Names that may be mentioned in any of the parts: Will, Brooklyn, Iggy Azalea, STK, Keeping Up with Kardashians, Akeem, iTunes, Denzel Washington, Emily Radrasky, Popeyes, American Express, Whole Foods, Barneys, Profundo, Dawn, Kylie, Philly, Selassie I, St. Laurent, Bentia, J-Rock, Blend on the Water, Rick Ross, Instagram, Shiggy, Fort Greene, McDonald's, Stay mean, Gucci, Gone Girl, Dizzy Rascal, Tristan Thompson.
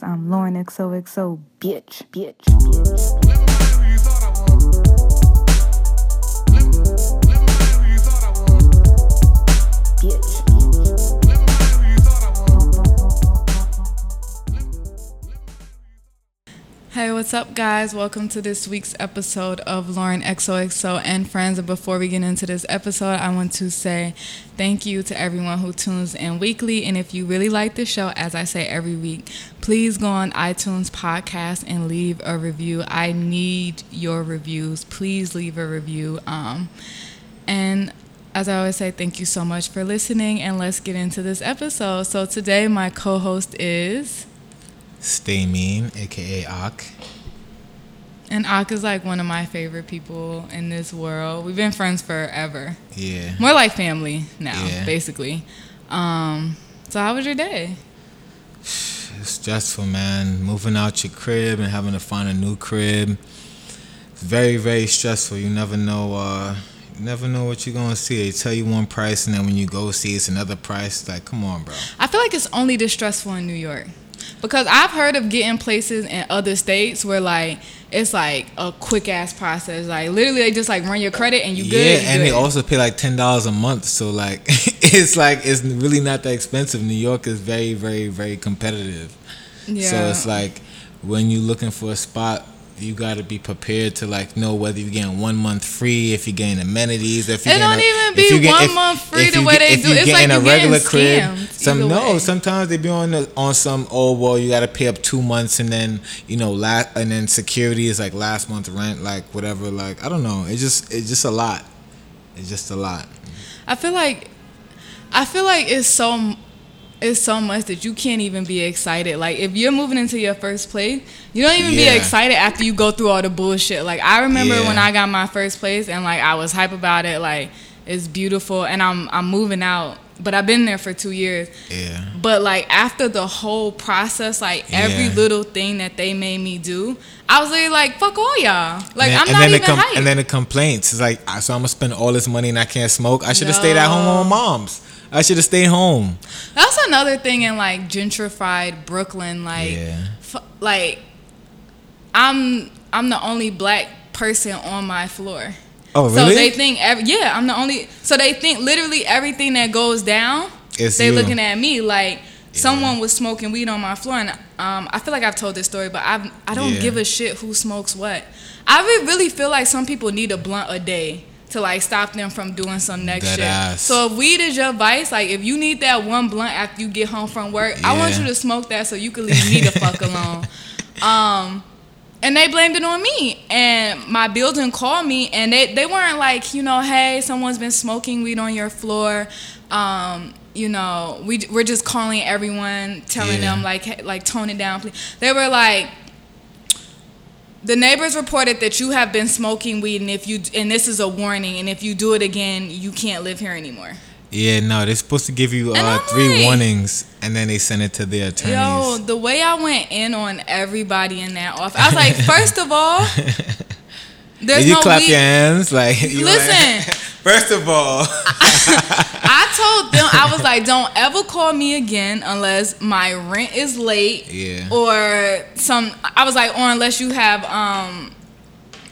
I'm Lauren XOXO, bitch. Hey, what's up, guys? Welcome to this week's episode of Lauren XOXO and Friends. And before we get into this episode, I want to say thank you to everyone who tunes in weekly. And if you really like this show, as I say every week, please go on iTunes podcast and leave a review. I need your reviews. Please leave a review. And as I always say, thank you so much for listening. And let's get into this episode. So today, my co-host is Stay Mean, aka Ak. And Ak is like one of my favorite people in this world. We've been friends forever. Yeah. More like family now, basically. So how was your day? It's stressful, man. Moving out your crib and having to find a new crib. It's very, very stressful. You never know what you're going to see. They tell you one price and then when you go see it's another price. Like, come on, bro. I feel like it's only this stressful in New York. Because I've heard of getting places in other states where, like, it's, like, a quick-ass process. Like, literally, they just, like, run your credit and you good. Yeah, and they also pay, like, $10 a month. So, like, it's really not that expensive. New York is very, very, very competitive. Yeah. So, it's, like, when you're looking for a spot, you got to be prepared to, like, know whether you're getting 1 month free, if you're getting amenities. If you're it don't even be 1 month free the way they do. It's like you're getting scammed. No, sometimes they be on some, oh, well, you got to pay up 2 months and then, you know, and then security is, like, last month's rent, like, whatever. Like, I don't know. It's just a lot. It's just a lot. I feel like it's so much that you can't even be excited. Like, if you're moving into your first place, you don't even be excited after you go through all the bullshit. Like, I remember when I got my first place and, like, I was hype about it. Like, it's beautiful and I'm moving out. But I've been there for 2 years. Yeah. But, like, after the whole process, like, every little thing that they made me do, I was literally like, fuck all y'all. Like, I'm not even hype. And then the complaints. It's like, so I'm going to spend all this money and I can't smoke? I should have stayed at home with my mom's. I should have stayed home. That's another thing in, like, gentrified Brooklyn. Like, like, I'm the only black person on my floor. Oh, really? So they think, I'm the only. So they think literally everything that goes down, they're looking at me like someone was smoking weed on my floor. And I feel like I've told this story, but I don't give a shit who smokes what. I really feel like some people need a blunt a day to, like, stop them from doing some next that shit. Ass. So if weed is your vice, like, if you need that one blunt after you get home from work, I want you to smoke that so you can leave me the fuck alone. And they blamed it on me. And my building called me, and they weren't like, you know, hey, someone's been smoking weed on your floor. You know, we're just calling everyone, telling them, like, hey, like, tone it down, please. They were like, the neighbors reported that you have been smoking weed, and this is a warning, and if you do it again, you can't live here anymore. Yeah, no, they're supposed to give you 3 warnings, and then they send it to their attorneys. Yo, the way I went in on everybody in that office, I was like, first of all, there's you no clap weed. Your hands, like, you listen. Like, first of all, I told them, I was like, don't ever call me again unless my rent is late, or some. I was like, or unless you have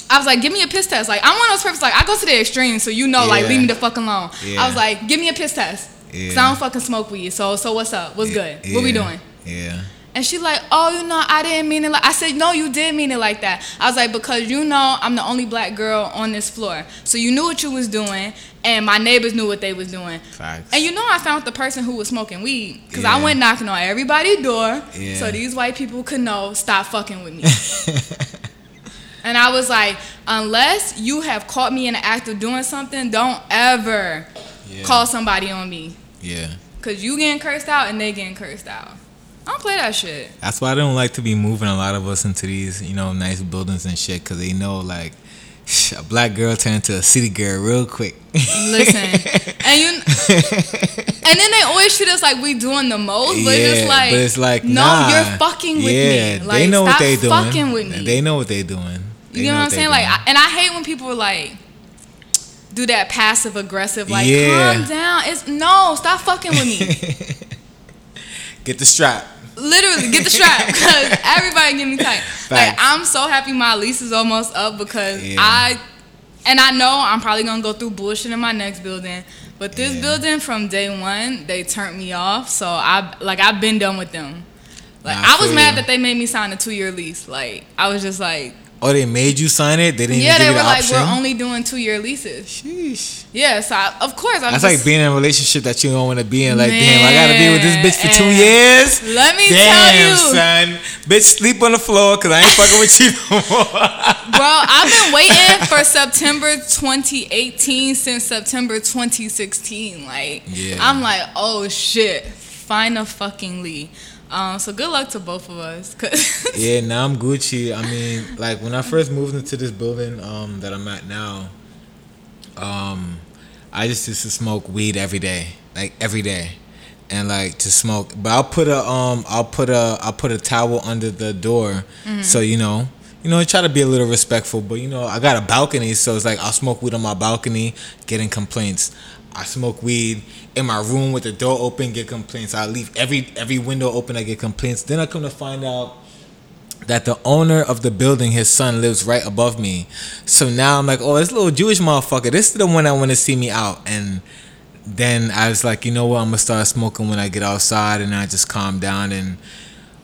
I was like, give me a piss test. Like, I'm one of those purposes, like, I go to the extreme, so you know, like, leave me the fuck alone. Yeah. I was like, give me a piss test. Yeah. 'Cause I don't fucking smoke weed. So what's up? What's good? What we doing? Yeah. And she like, oh, you know, I didn't mean it like... I said, no, you did mean it like that. I was like, because you know I'm the only black girl on this floor. So you knew what you was doing, and my neighbors knew what they was doing. Facts. And you know I found the person who was smoking weed, because I went knocking on everybody's door, so these white people could know, stop fucking with me. And I was like, unless you have caught me in the act of doing something, don't ever call somebody on me. Yeah. Because you getting cursed out and they getting cursed out. I don't play that shit. That's why I don't like to be moving a lot of us into these, you know, nice buildings and shit. Because they know, like, a black girl turned to a city girl real quick. Listen. And then they always treat us like we doing the most, but it's like, no, nah, you're fucking with me. Like, they know what they doing. Stop fucking with me. They know what they doing. You know what I'm saying? Like, and I hate when people like do that passive aggressive. Like, calm down. Stop fucking with me. Get the strap. Literally, get the strap, because everybody get me tight. Facts. Like, I'm so happy my lease is almost up, because I know I'm probably going to go through bullshit in my next building. But this building, from day one, they turned me off. So, I've been done with them. Like, I was mad that they made me sign a 2-year lease. Like, I was just like... Oh, they made you sign it? They didn't even give you the option? Yeah, they were like, we're only doing 2-year leases. Sheesh. Yeah, so, of course, I'm That's like being in a relationship that you don't want to be in. Like, damn, I got to be with this bitch for 2 years? Let me tell you. Damn, son. Bitch, sleep on the floor, because I ain't fucking with you no more. Bro, I've been waiting for September 2018 since September 2016. Like, I'm like, oh, shit. Find a fucking lead. So good luck to both of us. Cause now I'm Gucci. I mean, like, when I first moved into this building that I'm at now, I just used to smoke weed every day, like every day, and like to smoke. But I'll put a towel under the door, so you know, try to be a little respectful. But you know, I got a balcony, so it's like I'll smoke weed on my balcony, getting complaints. I smoke weed in my room with the door open, get complaints. I leave every window open, I get complaints. Then I come to find out that the owner of the building, his son, lives right above me. So now I'm like, oh, this little Jewish motherfucker, this is the one that want to see me out. And then I was like, you know what, I'm going to start smoking when I get outside, and I just calm down and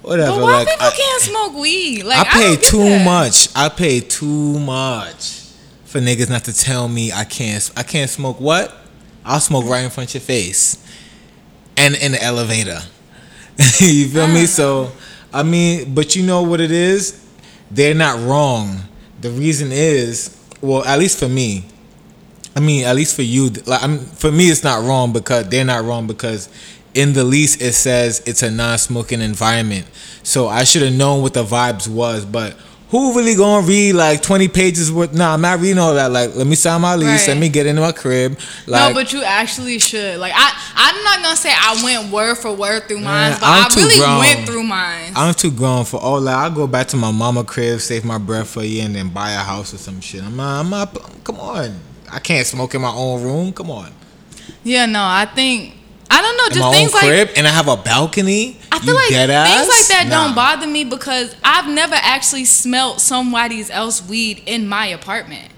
whatever. But why like, people can't smoke weed? Like, I pay too much for niggas not to tell me I can't smoke what? I'll smoke right in front of your face, and in the elevator. You feel me? So, I mean, but you know what it is? They're not wrong. The reason is, well, at least for me. I mean, at least for you. Like, for me, it's not wrong because they're not wrong, because in the lease it says it's a non-smoking environment. So I should have known what the vibes was, but. Who really gonna read like 20 pages worth? Nah, I'm not reading all that. Like, let me sign my lease. Right. Let me get into my crib. Like, no, but you actually should. Like, I'm not gonna say I went word for word through mine, but I really went through mine. I'm too grown for all that. I'll go back to my mama crib, save my breath for a year, and then buy a house or some shit. I'm not. Come on, I can't smoke in my own room. Come on. Yeah, no, I think. I don't know, just things like... In my own crib, and I have a balcony? I feel like things like that don't bother me because I've never actually smelled somebody's else weed in my apartment.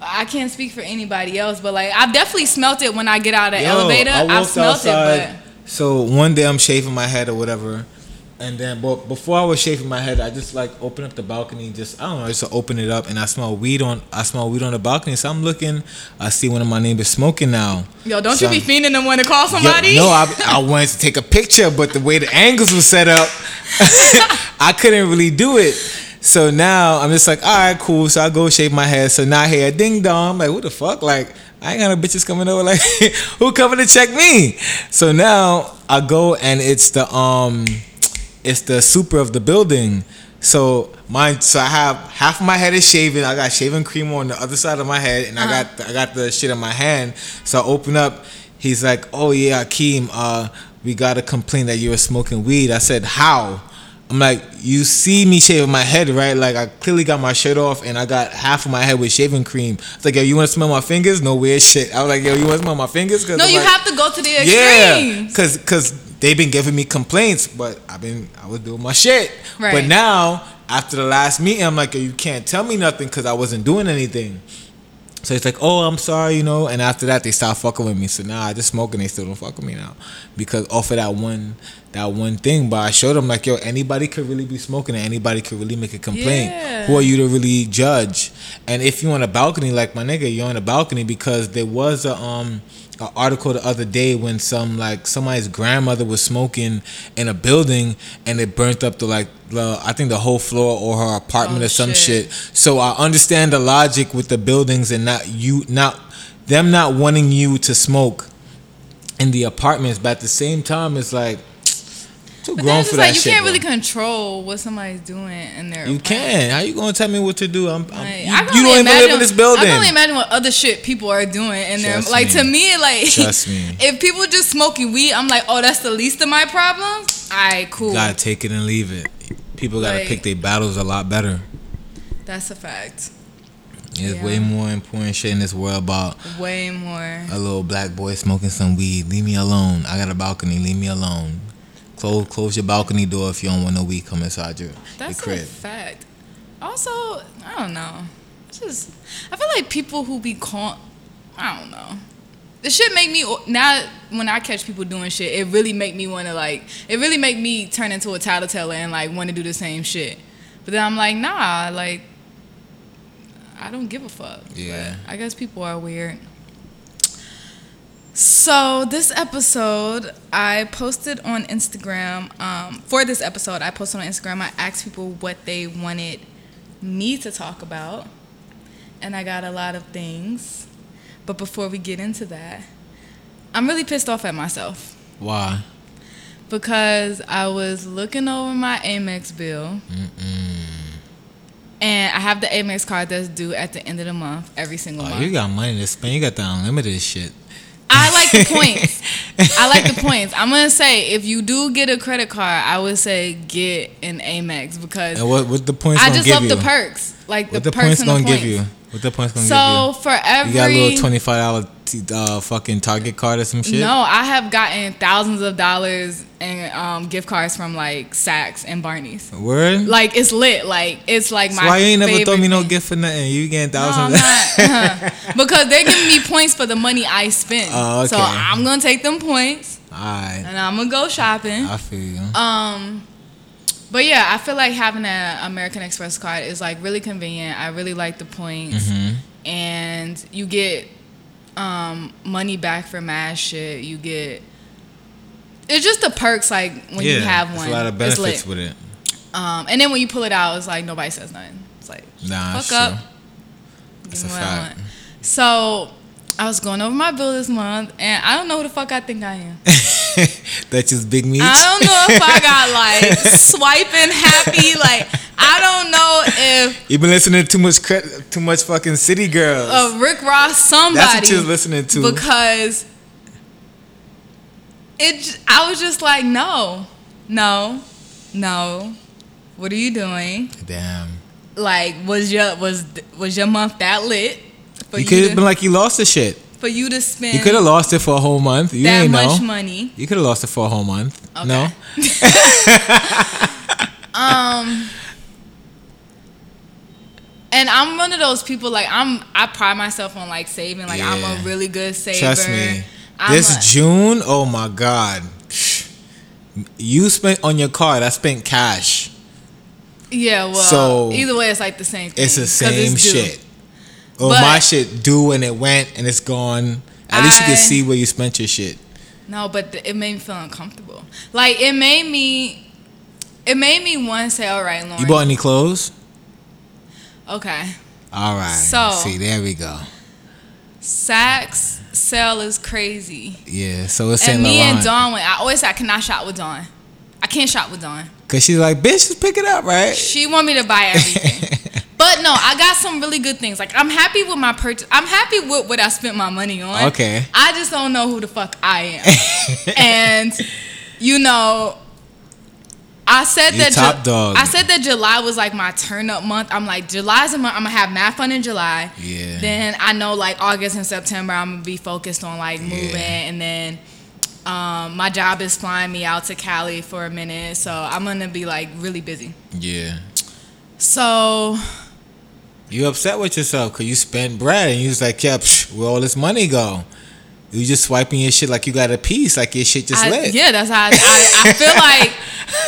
I can't speak for anybody else, but like, I've definitely smelled it when I get out of the elevator. I've smelled it, but... So, one day I'm shaving my head or whatever, and then before I was shaving my head, I just like open up the balcony, I open it up, and I smell weed on the balcony. So I'm looking, I see one of my neighbors smoking now. Yo, don't you be fiending and want to call somebody? Yo, no, I wanted to take a picture, but the way the angles were set up, I couldn't really do it. So now I'm just like, all right, cool. So I go shave my head. So now I hear a ding dong. I'm like, what the fuck? Like, I ain't got no bitches coming over. Like, who coming to check me? So now I go, and it's the It's the super of the building. So I have half of my head is shaven. I got shaving cream on the other side of my head, and I got the shit in my hand. So I open up. He's like, "Oh yeah, Akeem, we got a complaint that you were smoking weed." I said, "How?" I'm like, "You see me shaving my head, right? Like, I clearly got my shirt off, and I got half of my head with shaving cream." It's like, "Yo, you want to smell my fingers?" No weird shit. I was like, "Yo, you want to smell my fingers?" Cause have to go to the extreme. Yeah, cause. They've been giving me complaints, but I was doing my shit. Right. But now, after the last meeting, I'm like, you can't tell me nothing because I wasn't doing anything. So it's like, oh, I'm sorry, you know. And after that, they start fucking with me. So now I just smoke and they still don't fuck with me now because off of that one thing. But I showed them like, yo, anybody could really be smoking and anybody could really make a complaint. Yeah. Who are you to really judge? And if you're on a balcony, like my nigga, you're on a balcony because there was an article the other day when somebody's grandmother was smoking in a building and it burnt up to I think the whole floor or her apartment or some shit. So I understand the logic with the buildings and not them not wanting you to smoke in the apartments, but at the same time it's like too grown for that shit. You can't really control what somebody's doing in their apartment. You can. How you gonna tell me what to do? You don't even live in this building. I can only imagine what other shit people are doing in their like. To me, like, trust me. If people just smoking weed, I'm like, oh, that's the least of my problems. All right, cool. You gotta take it and leave it. People gotta pick their battles a lot better. That's a fact. There's way more important shit in this world about way more. A little black boy smoking some weed. Leave me alone. I got a balcony. Leave me alone. Close your balcony door if you don't want no weed coming inside your crib. That's a fact. Also, I don't know. I feel like people who be caught, I don't know. This shit make me, now when I catch people doing shit, it really make me want to it really make me turn into a tattletale and want to do the same shit. But then I'm like, nah, I don't give a fuck. Yeah. But I guess people are weird. So this episode, I posted on Instagram, I asked people what they wanted me to talk about. And I got a lot of things. But before we get into that, I'm really pissed off at myself. Why? Because I was looking over my Amex bill. And I have the Amex card that's due at the end of the month, every single month. Oh, you got money to spend. You got the unlimited shit. I like the points. I'm going to say, if you do get a credit card, I would say get an Amex because what the points I just love you? The perks. Like the perks and the points. What the points gonna give you? So for every... You got a little $25 fucking Target card or some shit? No, I have gotten thousands of dollars in gift cards from Saks and Barneys. Word? It's lit. It's my favorite. Why you ain't never throw me no gift for nothing? You getting thousands of dollars? Because they're giving me points for the money I spent. Oh, okay. So I'm gonna take them points. All right. And I'm gonna go shopping. I feel you. But yeah, I feel like having an American Express card is really convenient. I really like the points, and you get money back for mad shit. You get it's just the perks when you have one. There's a lot of benefits with it. And then when you pull it out, it's nobody says nothing. It's fuck up. That's a fact. So I was going over my bill this month, and I don't know who the fuck I think I am. That's just big meat. I don't know if I got swiping happy. I don't know if you've been listening to too much fucking City Girls. Rick Ross, somebody. That's what you was listening to. Because I was just no. What are you doing? Damn. Was your month that lit? You could have been you lost the shit. For you to spend... You could have lost it for a whole month. You that ain't much know. Money. You could have lost it for a whole month. Okay. No? And I'm one of those people, I pride myself on, saving. I'm a really good saver. Trust me. June, oh, my God. You spent on your card. I spent cash. Yeah, well, so either way, it's, the same thing. It's the same shit. Or my shit due and it went and it's gone. At least you can see where you spent your shit. No, but it made me feel uncomfortable. It made me want to say, all right, Lauren. You bought any clothes? Okay. All right. So. See, there we go. Saks sale is crazy. Yeah, so it's St. Laurent. And me and Dawn went. I always said I cannot shop with Dawn. I can't shop with Dawn. Because she's bitch, just pick it up, right? She want me to buy everything. But no, I got some really good things. I'm happy with my purchase. I'm happy with what I spent my money on. Okay. I just don't know who the fuck I am. And, I said you're that top dog. I said that July was my turn up month. I'm July's a month. I'm gonna have mad fun in July. Yeah. Then I know August and September I'm gonna be focused on moving, and then my job is flying me out to Cali for a minute, so I'm gonna be really busy. Yeah. So. You upset with yourself because you spent bread and you was where all this money go? You just swiping your shit you got a piece, your shit just lit. Yeah, that's how I feel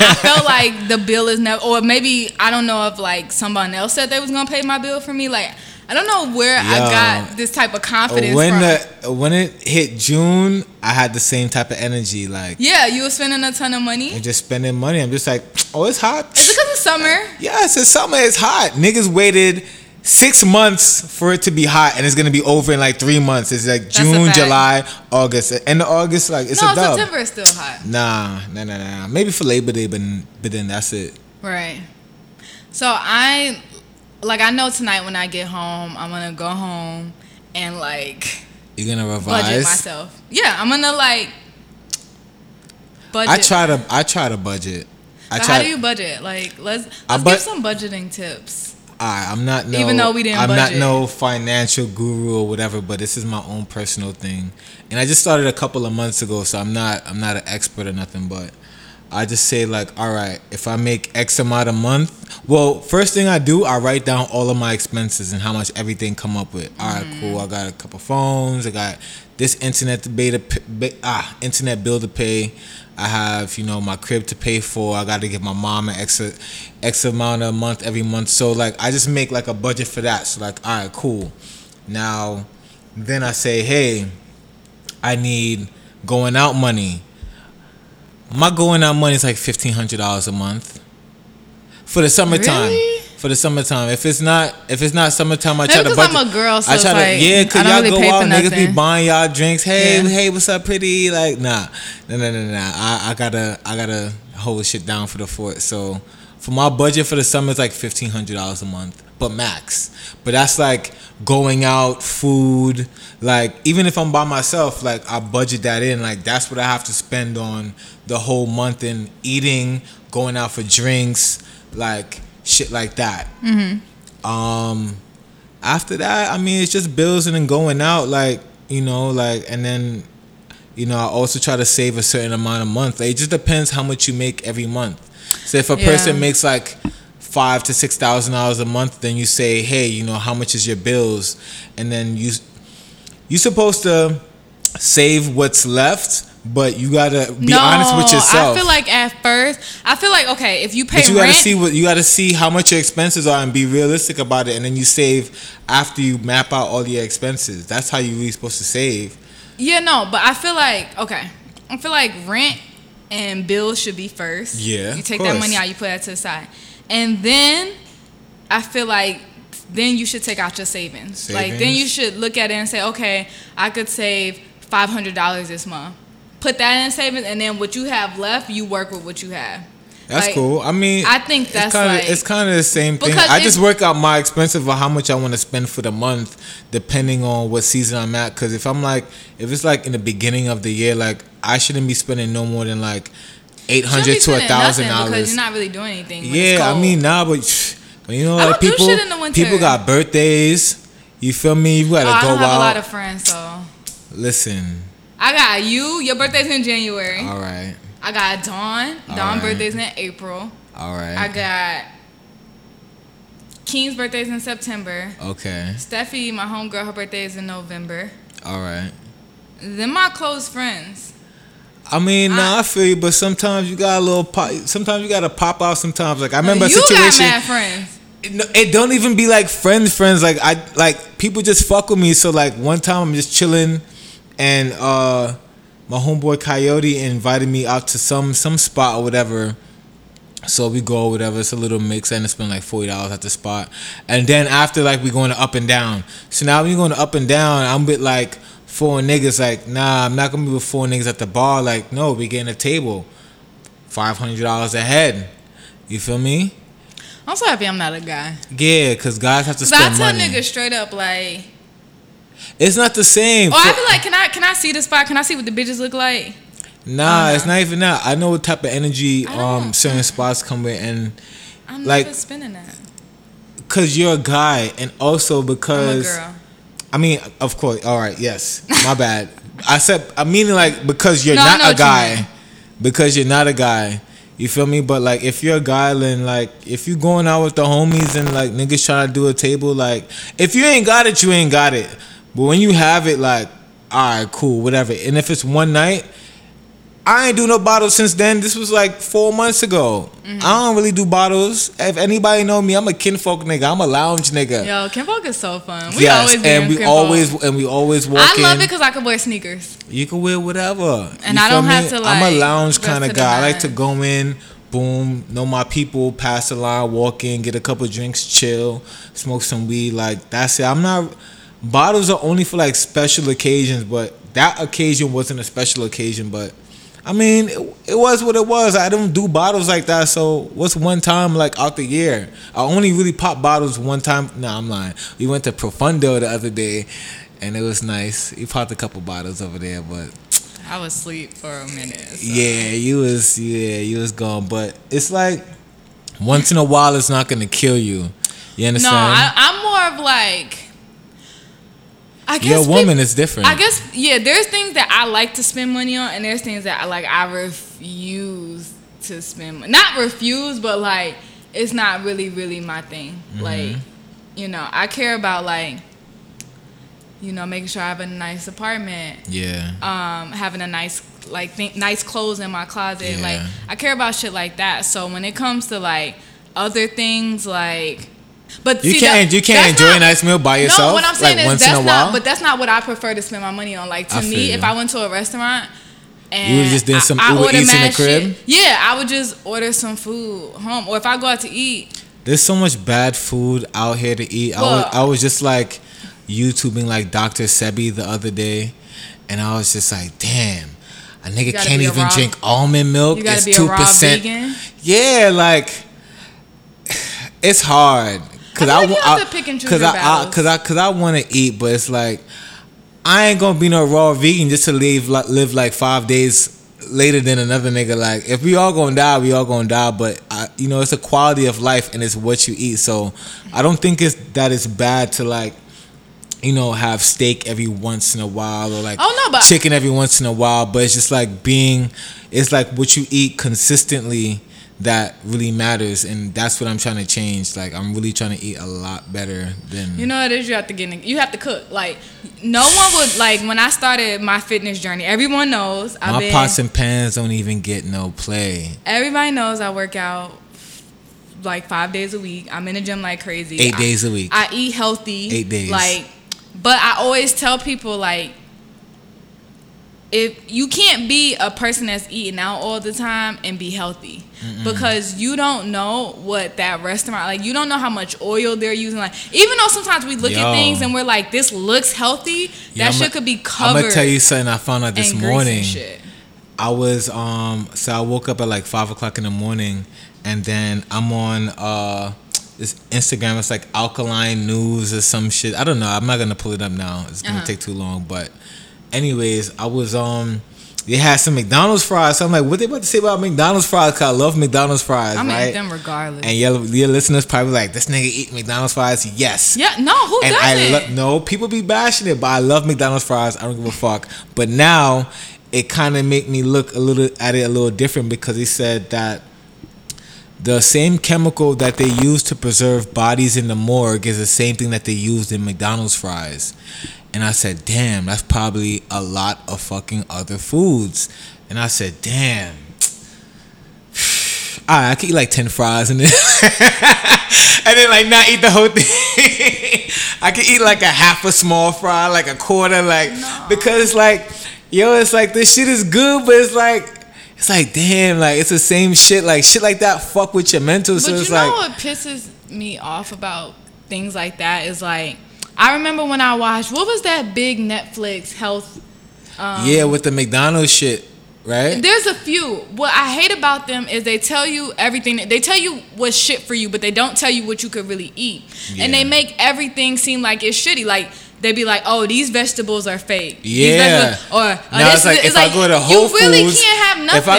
I felt the bill is never, or maybe I don't know if somebody else said they was going to pay my bill for me. I don't know where I got this type of confidence from. When it hit June, I had the same type of energy. Yeah, you were spending a ton of money. And just spending money. I'm just it's hot. Is it because it's summer? Yes, it's summer. It's hot. Niggas waited 6 months for it to be hot, and it's gonna be over in 3 months. It's June, July, August, end of August. It's a dub. September is still hot. Nah. Maybe for Labor Day, but then that's it. Right. So I know tonight when I get home, I'm gonna go home and you're gonna revise budget myself. Yeah, I'm gonna budget. I try to budget. How do you budget? Let's give some budgeting tips. I'm not no financial guru or whatever, but this is my own personal thing, and I just started a couple of months ago, so I'm not an expert or nothing. But I just say like, all right, if I make X amount a month, well, first thing I do, I write down all of my expenses and how much everything come up with. All right, cool. I got a couple phones. I got this internet to pay internet bill to pay. I have, you know, my crib to pay for. I got to give my mom an X amount a month every month. So like, I just make like a budget for that. So like, all right, cool. Now, then I say, hey, I need going out money. My going out money is like $1,500 a month for the summertime. Really? For the summertime, if it's not summertime, I try to budget. I'm a girl, so I try to, yeah, cause y'all really go out, niggas be buying y'all drinks. Hey, yeah. Hey, what's up, pretty? Like, nah. I gotta hold shit down for the fort. So, for my budget for the summer, it's like $1,500 a month, but max. But that's like going out, food. Like, even if I'm by myself, like, I budget that in. Like, that's what I have to spend on the whole month in eating, going out for drinks, like, shit like that. Mm-hmm. After that, I mean, it's just bills and then going out, like, you know, like, and then, you know, I also try to save a certain amount a month. Like, it just depends how much you make every month. So if a person makes like $5,000 to $6,000 a month, then you say, hey, you know, how much is your bills? And then you're supposed to save what's left, but you gotta be honest with yourself. I feel like at first, okay, if you pay rent, you gotta see how much your expenses are and be realistic about it, and then you save after you map out all your expenses. That's how you're really supposed to save. Yeah, no, but I feel like rent and bills should be first. Yeah, you take that money out, you put that to the side, and then I feel like then you should take out your savings. Like, then you should look at it and say, okay, I could save $500 this month. Put that in savings, and then what you have left, you work with what you have. That's like, cool. I mean, I think that's it's kind of the same thing. I just work out my expenses for how much I want to spend for the month, depending on what season I'm at. Because if I'm like, if it's like in the beginning of the year, like, I shouldn't be spending no more than like $800 to $1,000 because you're not really doing anything. Yeah, I mean, but you know, like, people got birthdays. You feel me? You gotta go out. I have a lot of friends, so listen. I got you. Your birthday's in January. All right. I got Dawn. Dawn's birthday's in April. All right. I got Keen's birthday's in September. Okay. Steffi, my homegirl, her birthday is in November. All right. Then my close friends. I mean, I feel you, but sometimes you got a little pop. Sometimes you gotta pop out. Sometimes, like, I remember a situation. You got mad friends. It don't even be like friends. Like, I like people just fuck with me. So like one time I'm just chilling, and my homeboy Coyote invited me out to some spot or whatever. So we go or whatever. It's a little mix. I ended up spending like $40 at the spot. And then after, like, we going to Up and Down. So now we going to Up and Down. I'm with like four niggas. Like, nah, I'm not going to be with four niggas at the bar. Like, no, we getting a table. $500 a head. You feel me? I'm so happy I'm not a guy. Yeah, because guys have to spend money. I tell niggas straight up, like... It's not the same. Oh, I feel like, can I see the spot? Can I see what the bitches look like? Nah, it's not even that. I know what type of energy certain spots come with, and I'm like, never spinning that. Cause you're a guy, and also because I'm a girl. I mean, of course. All right, yes. My bad. Because you're not a guy. You feel me? But like, if you're a guy, then like, if you going out with the homies and like niggas trying to do a table, like, if you ain't got it, you ain't got it. But when you have it, like, all right, cool, whatever. And if it's one night, I ain't do no bottles since then. This was like 4 months ago. Mm-hmm. I don't really do bottles. If anybody know me, I'm a Kinfolk nigga. I'm a lounge nigga. Yo, Kinfolk is so fun. We always walk in. I love it because I can wear sneakers. You can wear whatever. And I don't have to, like, I'm a lounge kind of guy. I like to go in, boom, know my people, pass the line, walk in, get a couple drinks, chill, smoke some weed. Like, that's it. Bottles are only for like special occasions, but that occasion wasn't a special occasion. But I mean, it was what it was. I don't do bottles like that. So what's one time like out the year? I only really pop bottles one time. Nah, I'm lying. We went to Profundo the other day, and it was nice. We popped a couple bottles over there, but I was asleep for a minute. So. Yeah, you was gone. But it's like once in a while, it's not gonna kill you. You understand? No, I'm more of like. Your woman is different. I guess, yeah, there's things that I like to spend money on, and there's things that I refuse to spend money. Not refuse, but like it's not really my thing. Mm-hmm. Like, you know, I care about like, you know, making sure I have a nice apartment. Yeah. Having a nice like nice clothes in my closet. Yeah. Like I care about shit like that. So when it comes to like other things, like, but you can't enjoy a nice meal by yourself. No, what I'm saying is that's not. But that's not what I prefer to spend my money on. Like to me, if I went to a restaurant and you just did some Uber Eats in the crib. Yeah, I would just order some food home, or if I go out to eat. There's so much bad food out here to eat. I was just like YouTubing like Dr. Sebi the other day, and I was just like, damn, a nigga can't even drink almond milk. It's 2%. Yeah, like it's hard. Cause I want to eat, but it's like I ain't gonna be no raw vegan just to live like 5 days later than another nigga. Like if we all gonna die, we all gonna die. But you know, it's a quality of life and it's what you eat. So I don't think it's bad to like, you know, have steak every once in a while or like chicken every once in a while. But it's just like it's like what you eat consistently that really matters, and that's what I'm trying to change. Like I'm really trying to eat a lot better than, you know what it is, you have to cook. Like no one would, like when I started my fitness journey, everyone knows my pots and pans don't even get no play. Everybody knows I work out like 5 days a week. I'm in the gym like crazy. 8 days a week. I eat healthy. 8 days. Like, but I always tell people like, if you can't be a person that's eating out all the time and be healthy. Mm-mm. Because you don't know what that restaurant, like you don't know how much oil they're using. Like even though sometimes we look at things and we're like, this looks healthy, that shit could be covered. I'm gonna tell you something I found out this morning. Shit. I was I woke up at like 5 o'clock in the morning, and then I'm on this Instagram. It's like Alkaline News or some shit. I don't know. I'm not gonna pull it up now. It's gonna take too long, but. Anyways, I was they had some McDonald's fries. So I'm like, what they about to say about McDonald's fries? Cause I love McDonald's fries. I'm gonna eat them regardless. And your listeners probably like, this nigga eat McDonald's fries? Yes. Yeah. No. Who doesn't? People be bashing it, but I love McDonald's fries. I don't give a fuck. But now it kind of make me look a little different, because he said that the same chemical that they use to preserve bodies in the morgue is the same thing that they used in McDonald's fries. And I said, damn, that's probably a lot of fucking other foods. And I said, damn. All right, I could eat like 10 fries and then, and then like not eat the whole thing. I could eat like a half a small fry, like a quarter, like because like, yo, it's like this shit is good, but it's like damn, like it's the same shit. Like shit like that fuck with your mental. But so it's like, you know what pisses me off about things like that is like, I remember when I watched, what was that big Netflix health? Yeah, with the McDonald's shit, right? There's a few. What I hate about them is they tell you everything. They tell you what's shit for you, but they don't tell you what you could really eat. Yeah. And they make everything seem like it's shitty. Like, they'd be like, oh, these vegetables are fake. Yeah. If I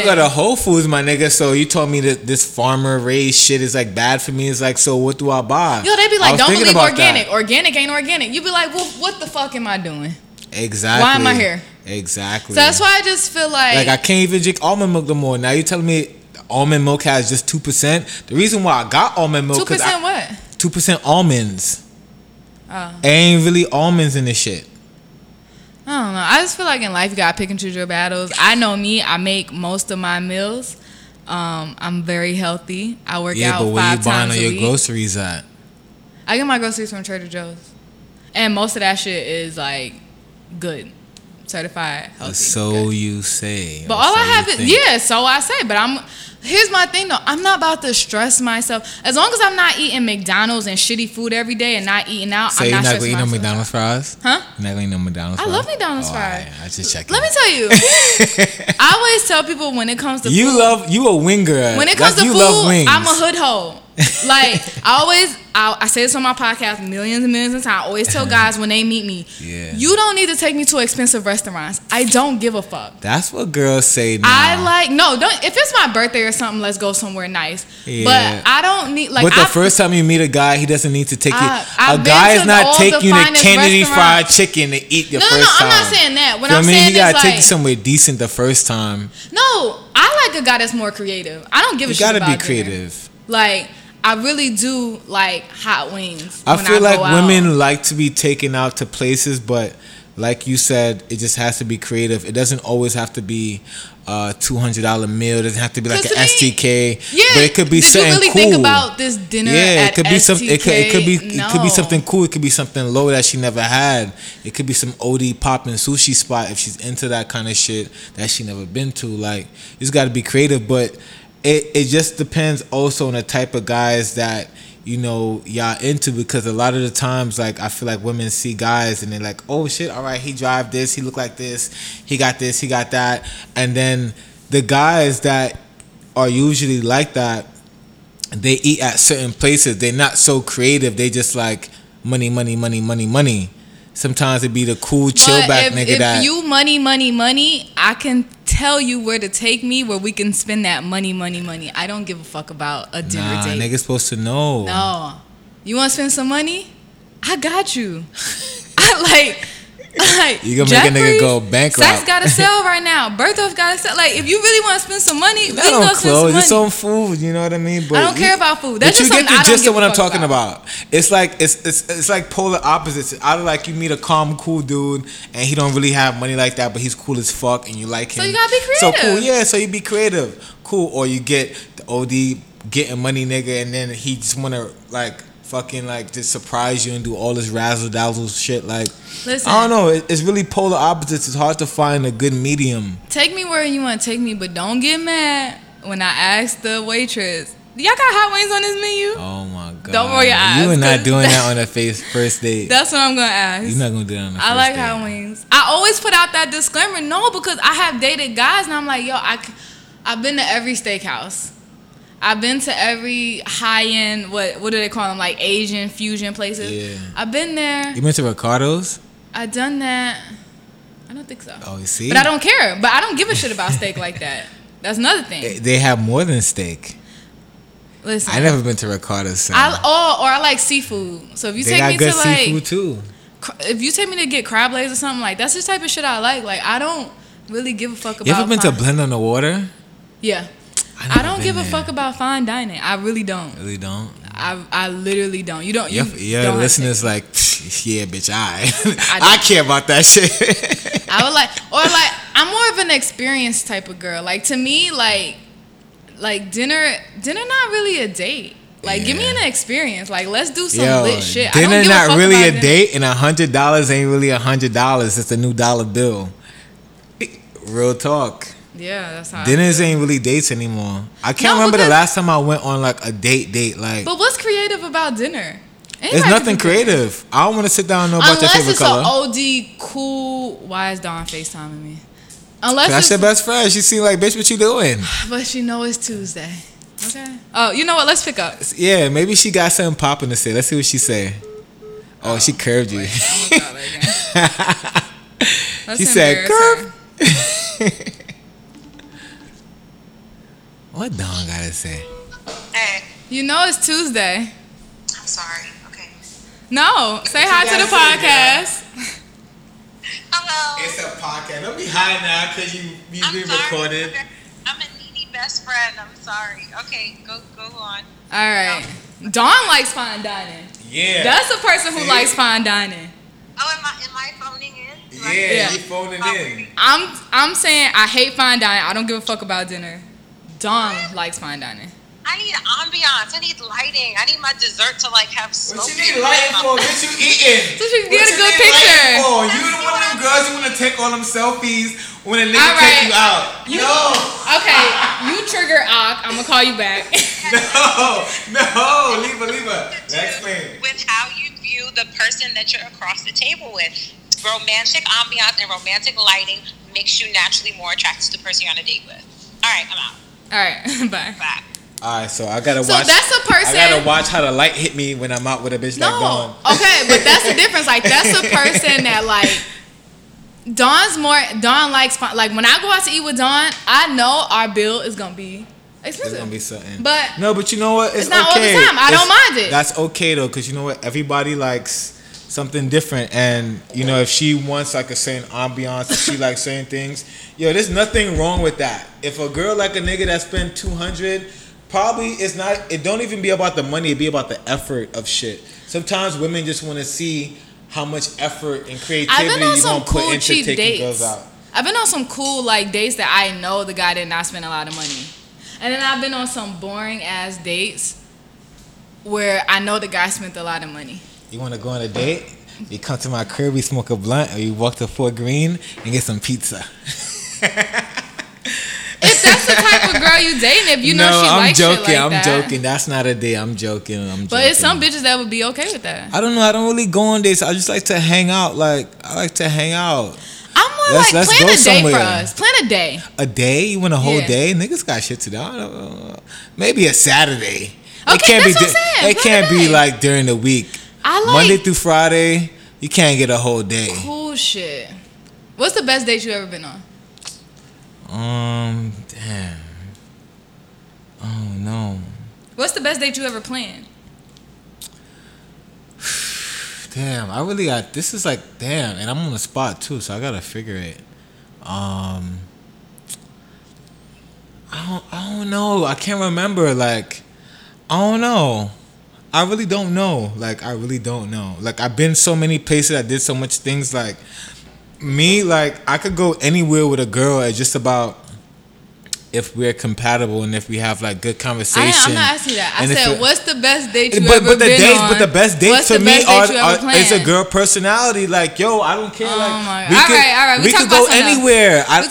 go to Whole Foods, my nigga, so you told me that this farmer-raised shit is like bad for me. It's like, so what do I buy? Yo, they be like, don't believe organic. That. Organic ain't organic. You be like, well, what the fuck am I doing? Exactly. Why am I here? Exactly. So that's why I just feel like... Like, I can't even drink almond milk no more. Now you're telling me almond milk has just 2%. The reason why I got almond milk... 2% what? 2% almonds. Oh. Ain't really almonds in this shit. I don't know. I just feel like in life you gotta pick and choose your battles. I know me. I make most of my meals. I'm very healthy. I work out 5 times a week. Yeah, but where you buying all your groceries at? I get my groceries from Trader Joe's, and most of that shit is like good, certified healthy. So good. You say. But all I have is So I say. But here's my thing though. I'm not about to stress myself. As long as I'm not eating McDonald's and shitty food every day and not eating out, so I'm not stressing myself. So you're not going to eat no McDonald's fries? Huh? You're not going to eat no McDonald's fries? I love McDonald's fries. Right. I just checked. Let me tell you. I always tell people when it comes to food. You a winger. When it comes to food, I'm a hood hoe. Like, I say this on my podcast millions and millions of times. I always tell guys when they meet me, you don't need to take me to expensive restaurants. I don't give a fuck. That's what girls say now. If it's my birthday or wear something. Let's go somewhere nice. Yeah. But I don't need like. But the first time you meet a guy, he doesn't need to take you. A guy is not taking you to Kennedy Fried Chicken to eat your first time. No, I'm not saying that. What I'm saying is like, you gotta take you somewhere decent the first time. No, I like a guy that's more creative. I don't give a shit about dinner. You gotta be creative. Like. I really do like hot wings. I feel like women like to be taken out to places, but like you said, it just has to be creative. It doesn't always have to be a $200 meal. It doesn't have to be like an STK. Yeah, but it could be something cool. Did you really think about this dinner? Yeah, it could be something. It could be something cool. It could be something low that she never had. It could be some OD popping sushi spot if she's into that kind of shit that she never been to. Like, you just got to be creative, but. It just depends also on the type of guys that, you know, y'all into, because a lot of the times, like, I feel like women see guys and they're like, oh shit, all right, he drive this, he look like this, he got that. And then the guys that are usually like that, they eat at certain places. They're not so creative. They just like money, money, money, money, money. Sometimes it be the cool chill back nigga that. If you money, money, money, I can tell you where to take me where we can spend that money, money, money. I don't give a fuck about a dinner date. Nah, nigga's supposed to know. No. You want to spend some money? I got you. I like. You gonna Jeffrey's, make a nigga go bankrupt. Saks got to sell right now. Bertho's got to sell. Like, if you really want to spend some money, we gonna spend some money. It's on food. You know what I mean? But I don't care about food. That's just something I don't give a fuck about. But you get the gist of what I'm talking about. It's like it's like polar opposites. Either like you meet a calm, cool dude, and he don't really have money like that, but he's cool as fuck, and you like him. So you gotta be creative. So cool, yeah. So you be creative, cool, or you get the OD getting money nigga, and then he just wanna like. Fucking like just surprise you and do all this razzle dazzle shit. Like, listen, I don't know. It's really polar opposites. It's hard to find a good medium. Take me where you want to take me, but don't get mad when I ask the waitress, y'all got hot wings on this menu? Oh my god! Don't roll your eyes. You are not doing that on a first date. That's what I'm gonna ask. You're not gonna do that on the first date. I like hot wings. I always put out that disclaimer. No, because I have dated guys and I'm like, yo, I've been to every steakhouse. I've been to every high-end, what do they call them, like Asian fusion places. Yeah. I've been there. You been to Ricardo's? I've done that. I don't think so. Oh, you see? But I don't care. But I don't give a shit about steak like that. That's another thing. They have more than steak. Listen. I never been to Ricardo's. So. I like seafood. So if you take me to like... They got good seafood too. If you take me to get crab legs or something, like, that's the type of shit I like. Like, I don't really give a fuck about... You ever been to Blend on the Water? Yeah. I don't give a fuck about fine dining. I really don't. Really don't? I literally don't. You don't. Your listeners like, yeah, bitch, I care about that shit. I would like, or like, I'm more of an experienced type of girl. Like, to me, like dinner not really a date. Like, give me an experience. Like, let's do some lit shit. Dinner I don't give not a fuck really about a dinner. Date, and $100 ain't really $100. It's a new dollar bill. Real talk. Yeah, that's how. Dinners ain't really dates anymore. I can't remember the last time I went on like a date. Like, but what's creative about dinner? There's nothing creative. I don't want to sit down and know about your favorite color. Unless it's an OD cool. Why is Dawn FaceTiming me? Unless that's your best friend. She seems like, bitch, what you doing? But she know it's Tuesday. Okay. Oh, you know what? Let's pick up. Yeah, maybe she got something popping to say. Let's see what she say. Oh, she curved you. She said, curve. What Dawn gotta say? Hey. You know it's Tuesday. I'm sorry. Okay. No. Say hi to the podcast. Hello. It's a podcast. Don't be hi now because you've been recorded. Okay. I'm a needy best friend. I'm sorry. Okay. Go on. All right. No. Dawn likes fine dining. Yeah. That's the person who likes fine dining. Oh, am I phoning in? Like, yeah. You phoning in. I'm saying I hate fine dining. I don't give a fuck about dinner. Dawn likes fine dining. I need ambiance. I need lighting. I need my dessert to like have smoke. What you need lighting for? Get you eating. So she can get a good picture. Oh, you the one of them girls who want to take all them selfies when a nigga take you out. No. Okay, you trigger Ak. I'm gonna call you back. No. Leave her. Next thing. With how you view the person that you're across the table with, romantic ambiance and romantic lighting makes you naturally more attracted to the person you're on a date with. All right, I'm out. All right, bye. All right, so I gotta watch. So that's a person. I gotta watch how the light hit me when I'm out with a bitch like Dawn. Okay, but that's the difference. Like, that's a person that like Dawn likes. Like, when I go out to eat with Dawn, I know our bill is gonna be Expensive. There's gonna be something. But no, but you know what? It's not okay. All the time. I don't mind it. That's okay though, because you know what? Everybody likes something different, and you know, if she wants like a certain ambiance, if she likes certain things, yo, there's nothing wrong with that. If a girl like a nigga that spend $200, probably it's not. It don't even be about the money. It be about the effort of shit. Sometimes women just want to see how much effort and creativity you gonna put into taking girls out. I've been on some cool like dates that I know the guy did not spend a lot of money, and then I've been on some boring ass dates where I know the guy spent a lot of money. You want to go on a date? You come to my crib, we smoke a blunt, or you walk to Fort Greene and get some pizza. If that's the type of girl you dating, if you know she likes shit like that. No, I'm joking. That's not a date. I'm joking. But it's some bitches that would be okay with that. I don't know. I don't really go on dates. I just like to hang out. I'm more like plan a day for us. Plan a day. A day? You want a whole day? Niggas got shit to do. I don't know. Maybe a Saturday. Okay, that's what I'm saying. It can't be like during the week. I like Monday through Friday, you can't get a whole day. Cool shit. What's the best date you ever been on? Damn. Oh no. What's the best date you ever planned? Damn, I really got this is like damn, and I'm on the spot too, so I gotta figure it. I don't know. I can't remember. I really don't know. Like, I've been so many places. I did so much things. Like, me, like, I could go anywhere with a girl. It's just about if we're compatible and if we have, like, good conversation. I'm not asking that. I said, what's the best date you ever been on? But the best dates to me is a girl personality. Like, yo, I don't care. Oh, my God. All right. We could go anywhere. I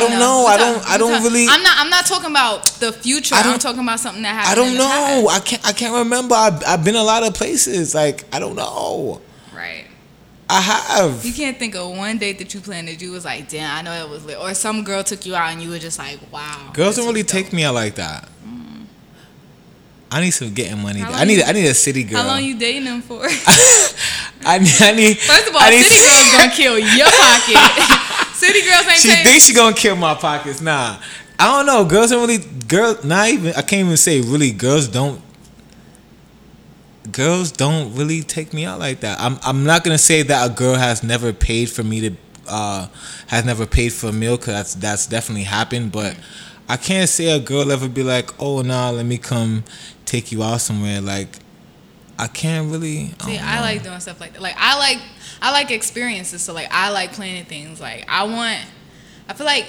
don't know. I don't really. I'm not talking about the future. I'm talking about something that happened. I don't know. I can't remember. I've been a lot of places. Like, I don't know. Right. I have. You can't think of one date that you planned that you was like, damn, I know it was lit. Or some girl took you out and you were just like, wow. Girls don't really take me out like that. Mm. I need some getting money. I need a city girl. How long you dating them for? I need. First of all, city girls gonna kill your pocket. City girls ain't. She thinks she gonna kill my pockets. Nah, I don't know. Girls don't really. I can't even say really. Girls don't really take me out like that. I'm not gonna say that a girl has never paid for me to has never paid for a meal, because that's definitely happened. But I can't say a girl ever be like, oh nah, let me come take you out somewhere. Like, I can't really. See, I like doing stuff like that. Like, I like experiences. So like, I like planning things. Like, I feel like.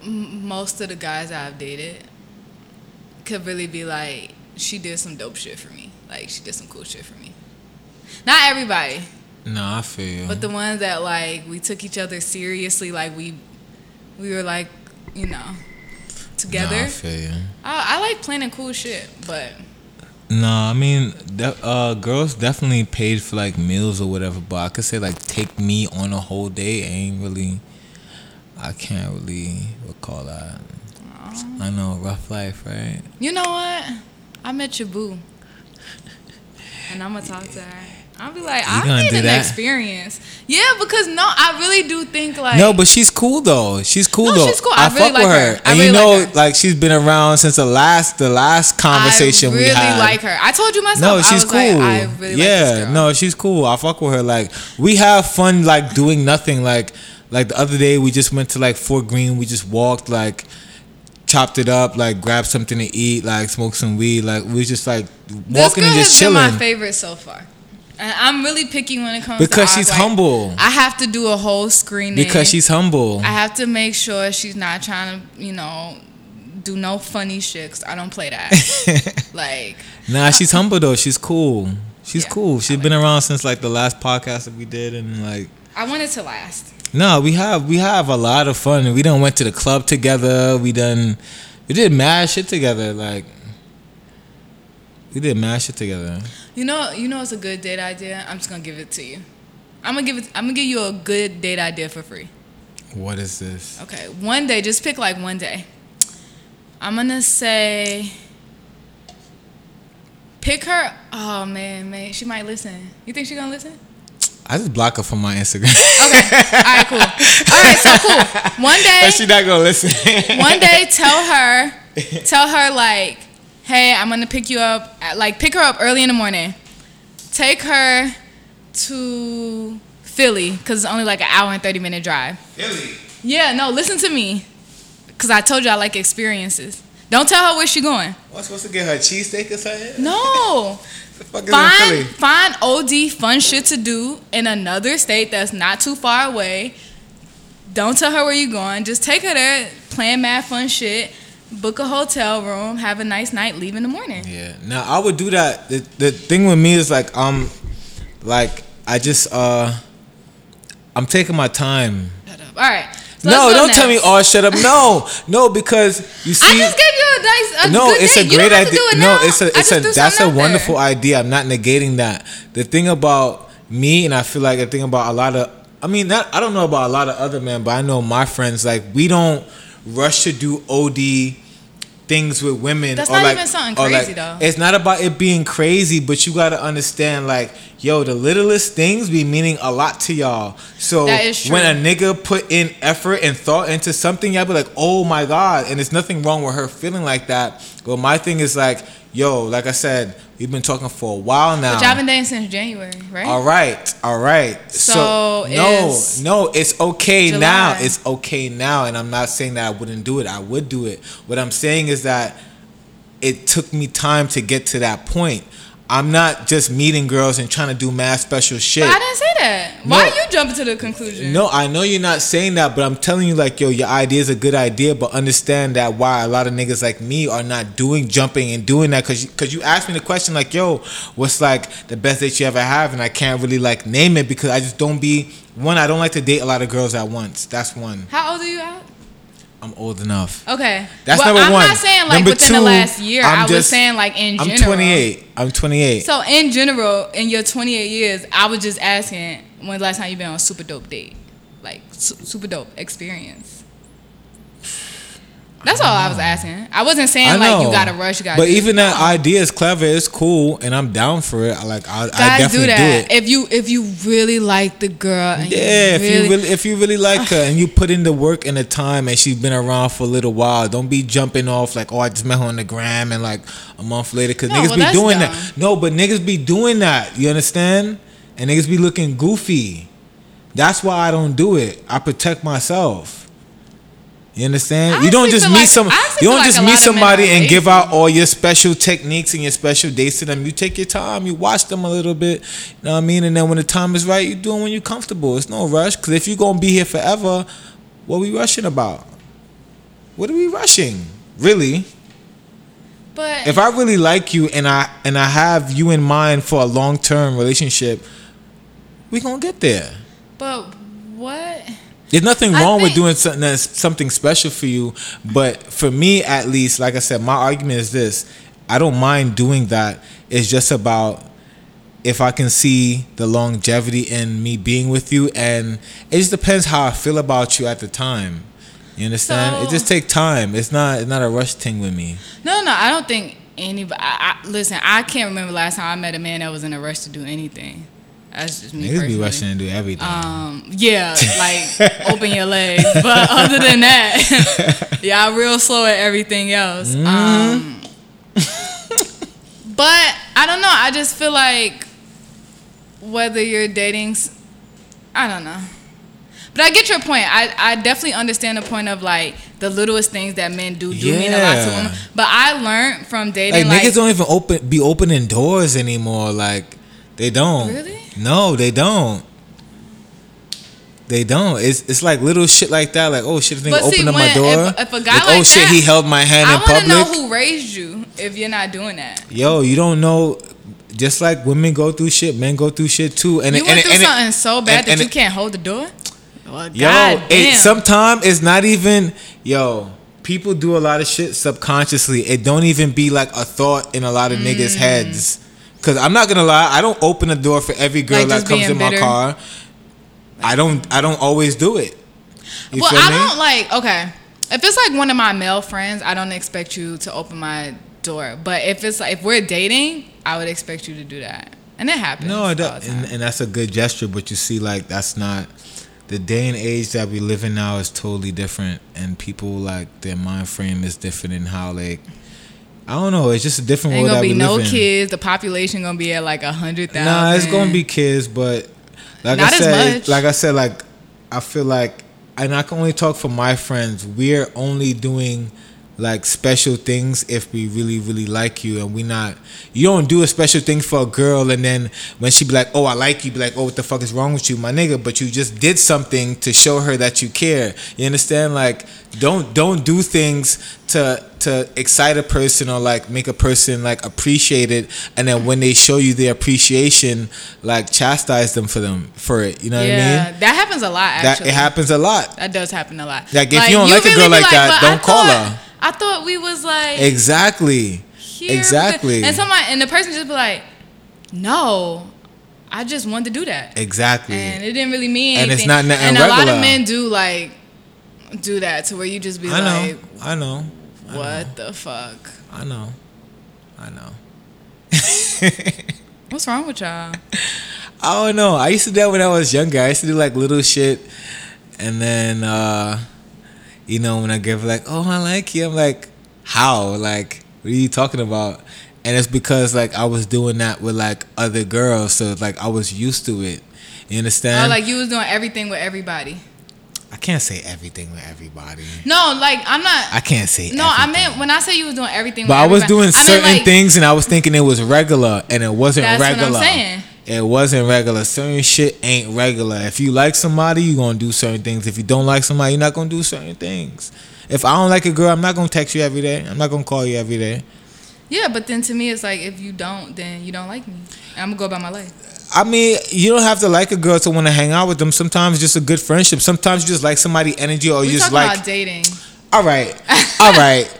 Most of the guys I've dated could really be like, she did some dope shit for me. Like, she did some cool shit for me. Not everybody. No, I feel. But the ones that, like, we took each other seriously, like, we were, like, you know, together. No, I feel you. I like planning cool shit, but... No, I mean, girls definitely paid for, like, meals or whatever, but I could say, like, take me on a whole day ain't really... I can't really recall that. Aww. I know, rough life, right? You know what? I met your boo. And I'm going to talk to her. I'll be like, I need an experience. Yeah, because I really do think like... No, but she's cool, though. She's cool. I fuck with her. And you know, like, she's been around since the last conversation we had. I really like her. I told you myself. No, she's cool. I really like this girl. Yeah, no, she's cool. I fuck with her. Like, we have fun, like, doing nothing, like... Like, the other day, we just went to, like, Fort Greene. We just walked, like, chopped it up, like, grabbed something to eat, like, smoked some weed. Like, we was just, like, walking and just chilling. This girl has been my favorite so far. And I'm really picky when it comes to art. Because she's humble. I have to do a whole screening. Because she's humble. I have to make sure she's not trying to, you know, do no funny shit, because I don't play that. Like. Nah, she's humble, though. She's cool. She's been around since, like, the last podcast that we did. And, like. I want it to last. No, we have a lot of fun. We done went to the club together. We did mad shit together. Like, we did mad shit together. You know it's a good date idea. I'm just gonna give it to you. I'm gonna give you a good date idea for free. What is this? Okay, one day. Just pick like one day. I'm gonna say Pick her. Oh, man. She might listen. You think she going to listen? I just block her from my Instagram. Okay. All right, cool. All right, so cool. One day. But she not going to listen. One day, tell her, like, hey, I'm going to pick you up. Like, pick her up early in the morning. Take her to Philly, because it's only like an hour and 30-minute drive. Philly? Yeah, no, listen to me. Because I told you I like experiences. Don't tell her where she going. Well, I'm supposed to get her a cheesesteak or something? No. The fuck is in Philly? Find OD fun shit to do in another state that's not too far away. Don't tell her where you going. Just take her there, plan mad fun shit, book a hotel room, have a nice night, leave in the morning. Yeah. Now, I would do that. The thing with me is I'm taking my time. Shut up. All right. So no, don't next. Tell me, oh, shut up. No, because you see. I just gave you a no, good it's a great idea. No, that's a wonderful idea. I'm not negating that. The thing about me, and I feel like the thing about a lot of, I don't know about a lot of other men, but I know my friends, like, we don't rush to do OD things with women. That's not even something crazy, though. It's not about it being crazy, but you got to understand, like, yo, the littlest things be meaning a lot to y'all. So when a nigga put in effort and thought into something, y'all be like, oh my God. And there's nothing wrong with her feeling like that. But my thing is like, yo, like I said, we've been talking for a while now. But y'all been dating since January, right? All right. So no, it's okay now. It's okay now. And I'm not saying that I wouldn't do it. I would do it. What I'm saying is that it took me time to get to that point. I'm not just meeting girls and trying to do mad special shit. But I didn't say that. No. Why are you jumping to the conclusion? No, I know you're not saying that, but I'm telling you, like, yo, your idea is a good idea, but understand that why a lot of niggas like me are not jumping and doing that, because you asked me the question, like, yo, what's, like, the best date you ever have? And I can't really, like, name it because I just don't be... One, I don't like to date a lot of girls at once. That's one. How old are you out? I'm old enough. Okay. That's number one. I'm not saying like within the last year. I was saying like in general. I'm 28. So in general, in your 28 years, I was just asking, when's the last time you been on a super dope date? Like super dope experience. That's all I was asking. I wasn't saying like you gotta rush, you gotta. But even that idea is clever. It's cool, and I'm down for it. Like I definitely do it. If you really like the girl, and if you really like her, and you put in the work and the time, and she's been around for a little while, don't be jumping off like, oh, I just met her on the gram, and like a month later, because niggas be doing that. No, but niggas be doing that. You understand? And niggas be looking goofy. That's why I don't do it. I protect myself. You understand? You don't just meet someone. You don't just meet somebody and give out all your special techniques and your special dates to them. You take your time. You watch them a little bit. You know what I mean? And then when the time is right, you do it when you're comfortable. It's no rush. Because if you're going to be here forever, what are we rushing about? What are we rushing? Really? But if I really like you and I have you in mind for a long-term relationship, we're going to get there. But what... There's nothing wrong with doing something that's something special for you, but for me at least, like I said, my argument is this: I don't mind doing that. It's just about if I can see the longevity in me being with you, and it just depends how I feel about you at the time. You understand? So, it just takes time. It's not a rush thing with me. No, I don't think anybody. Listen, I can't remember the last time I met a man that was in a rush to do anything. That's just me. Niggas be rushing and do everything. Yeah, like open your legs. But other than that, y'all real slow at everything else. But I don't know. I just feel like whether you're dating, I don't know. But I get your point. I definitely understand the point of like the littlest things that men do mean a lot to women. But I learned from dating like niggas don't even be opening doors anymore. Like they don't. Really? No, they don't. They don't. It's like little shit like that. Like, oh shit, this nigga opened up my door. If a guy like oh shit, that, he held my hand in public. I want to know who raised you if you're not doing that. Yo, you don't know. Just like women go through shit, men go through shit too. And you went through something so bad that you can't hold the door. Well, yo, sometimes it's not even yo. People do a lot of shit subconsciously. It don't even be like a thought in a lot of niggas' heads. Cause I'm not gonna lie, I don't open the door for every girl like that comes in my car. I don't always do it. Okay. If it's like one of my male friends, I don't expect you to open my door. But if we're dating, I would expect you to do that. And it happens. No, it does. And that's a good gesture, but you see, like, that's not... The day and age that we live in now is totally different, and people, like, their mind frame is different in how, like... I don't know. It's just a different world that we live in. Ain't gonna be no kids. The population gonna be at, like, 100,000. Nah, it's gonna be kids, but... Like I said, like, I feel like... And I can only talk for my friends. We're only doing... like special things if we really, really like you, and we not. You don't do a special thing for a girl, and then when she be like, "Oh, I like you," be like, "Oh, what the fuck is wrong with you, my nigga?" But you just did something to show her that you care. You understand? Like, don't do things to excite a person or like make a person like appreciate it, and then when they show you their appreciation, like chastise them for it. You know what I mean? Yeah, that happens a lot. Actually, it happens a lot. That does happen a lot. Like if you don't like a girl like that, don't call her. I thought we was like exactly. And somebody and the person just be like, "No, I just wanted to do that." Exactly. And it didn't really mean anything. And it's not nothing regular. And a lot of men do like do that to where you just be like, "I know. What the fuck?" I know. What's wrong with y'all? I don't know. I used to do that when I was younger. I used to do like little shit, and then. You know, when I give like, "Oh, I like you," I'm like, "How? Like, what are you talking about?" And it's because like I was doing that with like other girls, so like I was used to it. You understand? Oh, like you was doing everything with everybody. I can't say everything with everybody. No, like I'm not. I can't say. No, everything. I meant when I say you was doing everything. But with everybody. But I was doing certain things, and I was thinking it was regular, and it wasn't regular. That's what I'm saying. It wasn't regular. Certain shit ain't regular. If you like somebody, you're going to do certain things. If you don't like somebody, you're not going to do certain things. If I don't like a girl, I'm not going to text you every day. I'm not going to call you every day. Yeah, but then to me, it's like, if you don't, then you don't like me. I'm going to go about my life. I mean, you don't have to like a girl to want to hang out with them. Sometimes just a good friendship. Sometimes you just like somebody's energy or you just like... We're talking about dating. All right.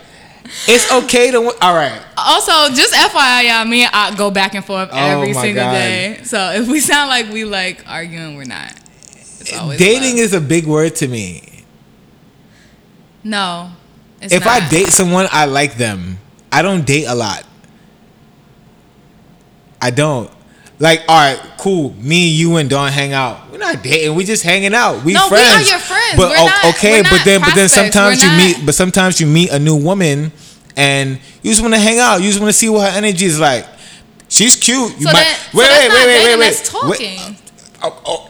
It's okay to... All right. Also, just FYI, y'all, me and I go back and forth every single day. So if we sound like we like arguing, we're not. Dating is a big word to me. No, it's not. If I date someone, I like them. I don't date a lot. I don't. Like, all right, cool. Me, you, and Dawn hang out. We're not dating. We just hanging out. We friends. No, we are your friends. But sometimes you meet a new woman, and you just want to hang out. You just want to see what her energy is like. She's cute. Wait,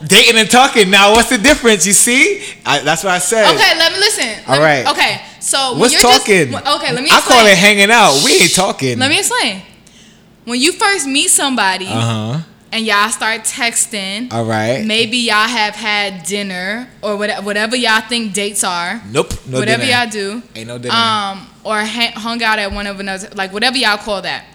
dating and talking. Now, what's the difference? You see, that's what I said. Okay, let me listen. All right. Okay, so when you're talking? Okay, let me explain. I call it hanging out. We ain't talking. Let me explain. When you first meet somebody and y'all start texting, all right. Maybe y'all have had dinner or whatever y'all think dates are. Nope, no whatever dinner. Y'all do, ain't no dinner. Or hung out at one of another, like whatever y'all call that.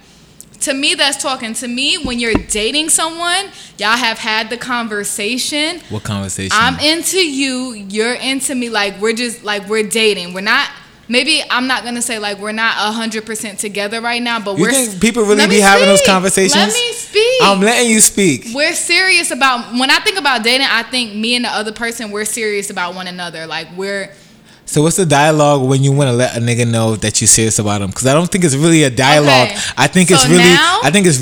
To me, that's talking. To me, when you're dating someone, y'all have had the conversation. What conversation? I'm into you. You're into me. Like we're just like we're dating. We're not. Maybe I'm not going to say, like, we're not 100% together right now, but we're... You think people really be having those conversations? Let me speak. I'm letting you speak. We're serious about... When I think about dating, I think me and the other person, we're serious about one another. Like, we're... So what's the dialogue when you want to let a nigga know that you're serious about him? Because I don't think it's really a dialogue. Okay. I think it's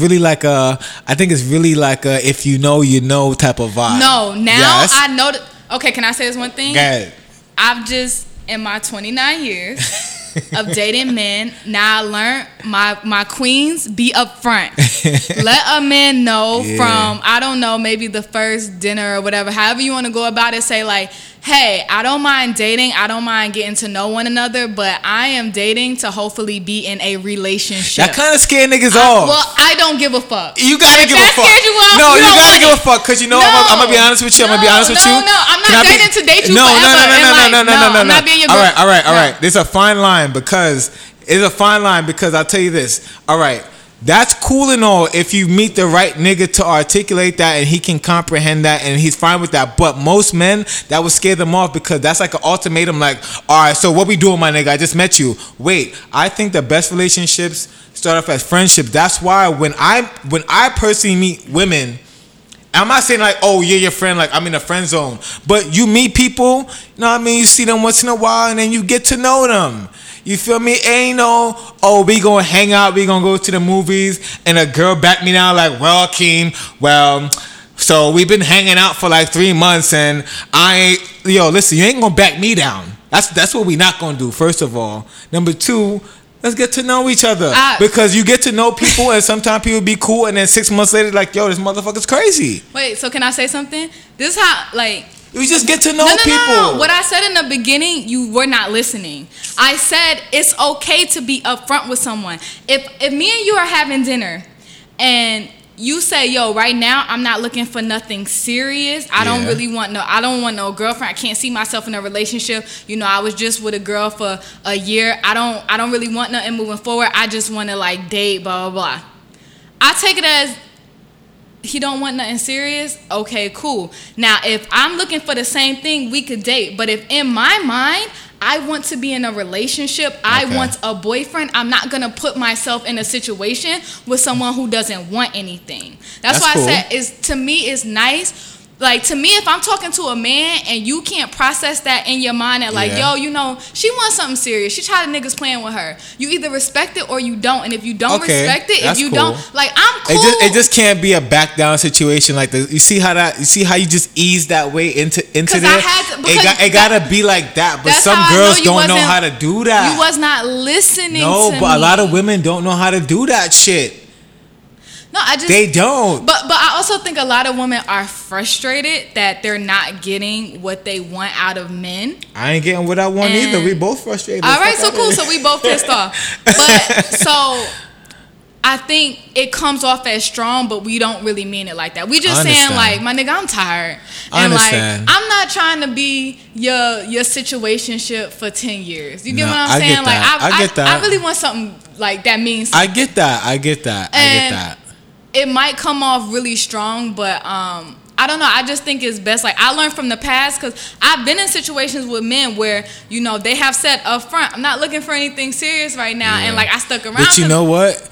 really like a if you know type of vibe. No, now yes. I know... Okay, can I say this one thing? Yeah. I've just... In my 29 years of dating men, now I learned my queens be upfront. Let a man know from, I don't know, maybe the first dinner or whatever, however you want to go about it, say like, "Hey, I don't mind dating. I don't mind getting to know one another, but I am dating to hopefully be in a relationship." That kind of scared niggas off. Well, I don't give a fuck. You got to give a fuck. No, you got to give a fuck because you know I'm going to be honest with you. No, I'm not dating to date you forever. No. I'm not being your girl. All right. There's a fine line because I'll tell you this. All right. That's cool and all if you meet the right nigga to articulate that and he can comprehend that and he's fine with that. But most men, that would scare them off because that's like an ultimatum. Like, all right, so what we doing, my nigga? I just met you. Wait, I think the best relationships start off as friendships. That's why when I personally meet women I'm not saying like, oh, you're your friend, like I'm in a friend zone. But you meet people, you know what I mean? You see them once in a while and then you get to know them. You feel me? Ain't no, oh, we gonna hang out, we gonna go to the movies, and a girl back me down like, well, Akeem, well, so we've been hanging out for like 3 months and I ain't, yo, listen, you ain't gonna back me down. That's what we not gonna do, first of all. Number two, let's get to know each other. Because you get to know people and sometimes people be cool and then 6 months later, like, yo, this motherfucker's crazy. Wait, so can I say something? This is how, like... You just get to know people. No. What I said in the beginning, you were not listening. I said it's okay to be upfront with someone. If me and you are having dinner and... You say, yo, right now, I'm not looking for nothing serious. I don't want no girlfriend. I can't see myself in a relationship. You know, I was just with a girl for a year. I don't really want nothing moving forward. I just want to, like, date, blah, blah, blah. I take it as he don't want nothing serious. Okay, cool. Now, if I'm looking for the same thing, we could date. But if in my mind... I want to be in a relationship. I want a boyfriend. I'm not going to put myself in a situation with someone who doesn't want anything. That's why cool. I said, to me, it's nice. Like, to me, if I'm talking to a man and you can't process that in your mind and like, yo, you know, she wants something serious. She tired of niggas playing with her. You either respect it or you don't. And if you don't respect it, if you don't, like, I'm cool. It just can't be a back down situation like this. You see how you just ease that way into there? It gotta be like that. But some girls don't know how to do that. You was not listening to me. No, but a lot of women don't know how to do that shit. No, they don't. But I also think a lot of women are frustrated that they're not getting what they want out of men. I ain't getting what I want either. We both frustrated. All right, so cool. So we both pissed off. But so I think it comes off as strong, but we don't really mean it like that. We just saying like, my nigga, I'm tired. And like, I'm not trying to be your situationship for 10 years. You get what I'm saying? I get that. I really want something like that means something. I get that. It might come off really strong, but I don't know. I just think it's best. Like, I learned from the past because I've been in situations with men where, you know, they have said up front, I'm not looking for anything serious right now. Yeah. And, like, I stuck around. But you know what?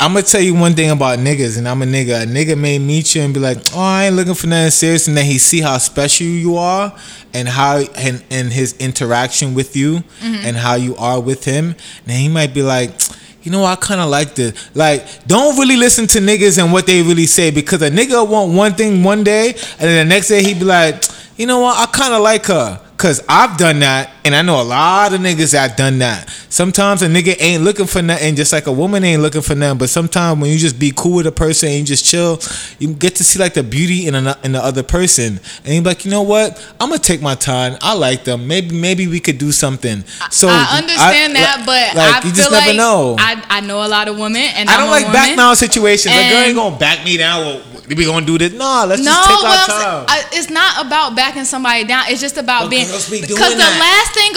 I'm going to tell you one thing about niggas, and I'm a nigga. A nigga may meet you and be like, oh, I ain't looking for nothing serious. And then he see how special you are and how and his interaction with you and how you are with him. And then he might be like... You know, I kind of like this. Like, don't really listen to niggas and what they really say because a nigga want one thing one day and then the next day he be like, you know what, I kind of like her because I've done that and I know a lot of niggas that done that. Sometimes a nigga ain't looking for nothing just like a woman ain't looking for nothing. But sometimes when you just be cool with a person and you just chill, you get to see like the beauty in the other person. And you're like, you know what, I'm going to take my time. I like them. Maybe we could do something. So I understand that, but like, you just never know. I know a lot of women, and I don't like back down situations. Like, girl ain't gonna back me down. We gonna do this? No, let's just take our time. It's not about backing somebody down. It's just about being. Because let me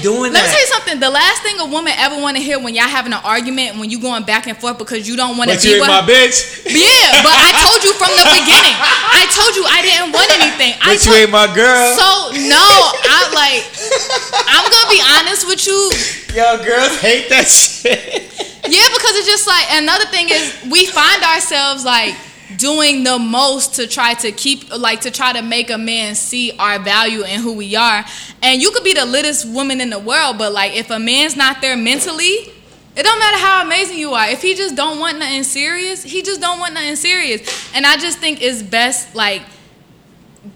tell you something. The last thing a woman ever want to hear when y'all having an argument, when you going back and forth because you don't want to be with my bitch. Yeah, but I told you from the beginning. I told you I didn't want anything. But you ain't my girl. So no, I'm gonna be honest with you. Yo, girls hate that shit. Yeah, because it's just like, another thing is we find ourselves like doing the most to try to make a man see our value and who we are. And you could be the littest woman in the world, but like if a man's not there mentally, it don't matter how amazing you are. If he just don't want nothing serious, he just don't want nothing serious. And I just think it's best, like,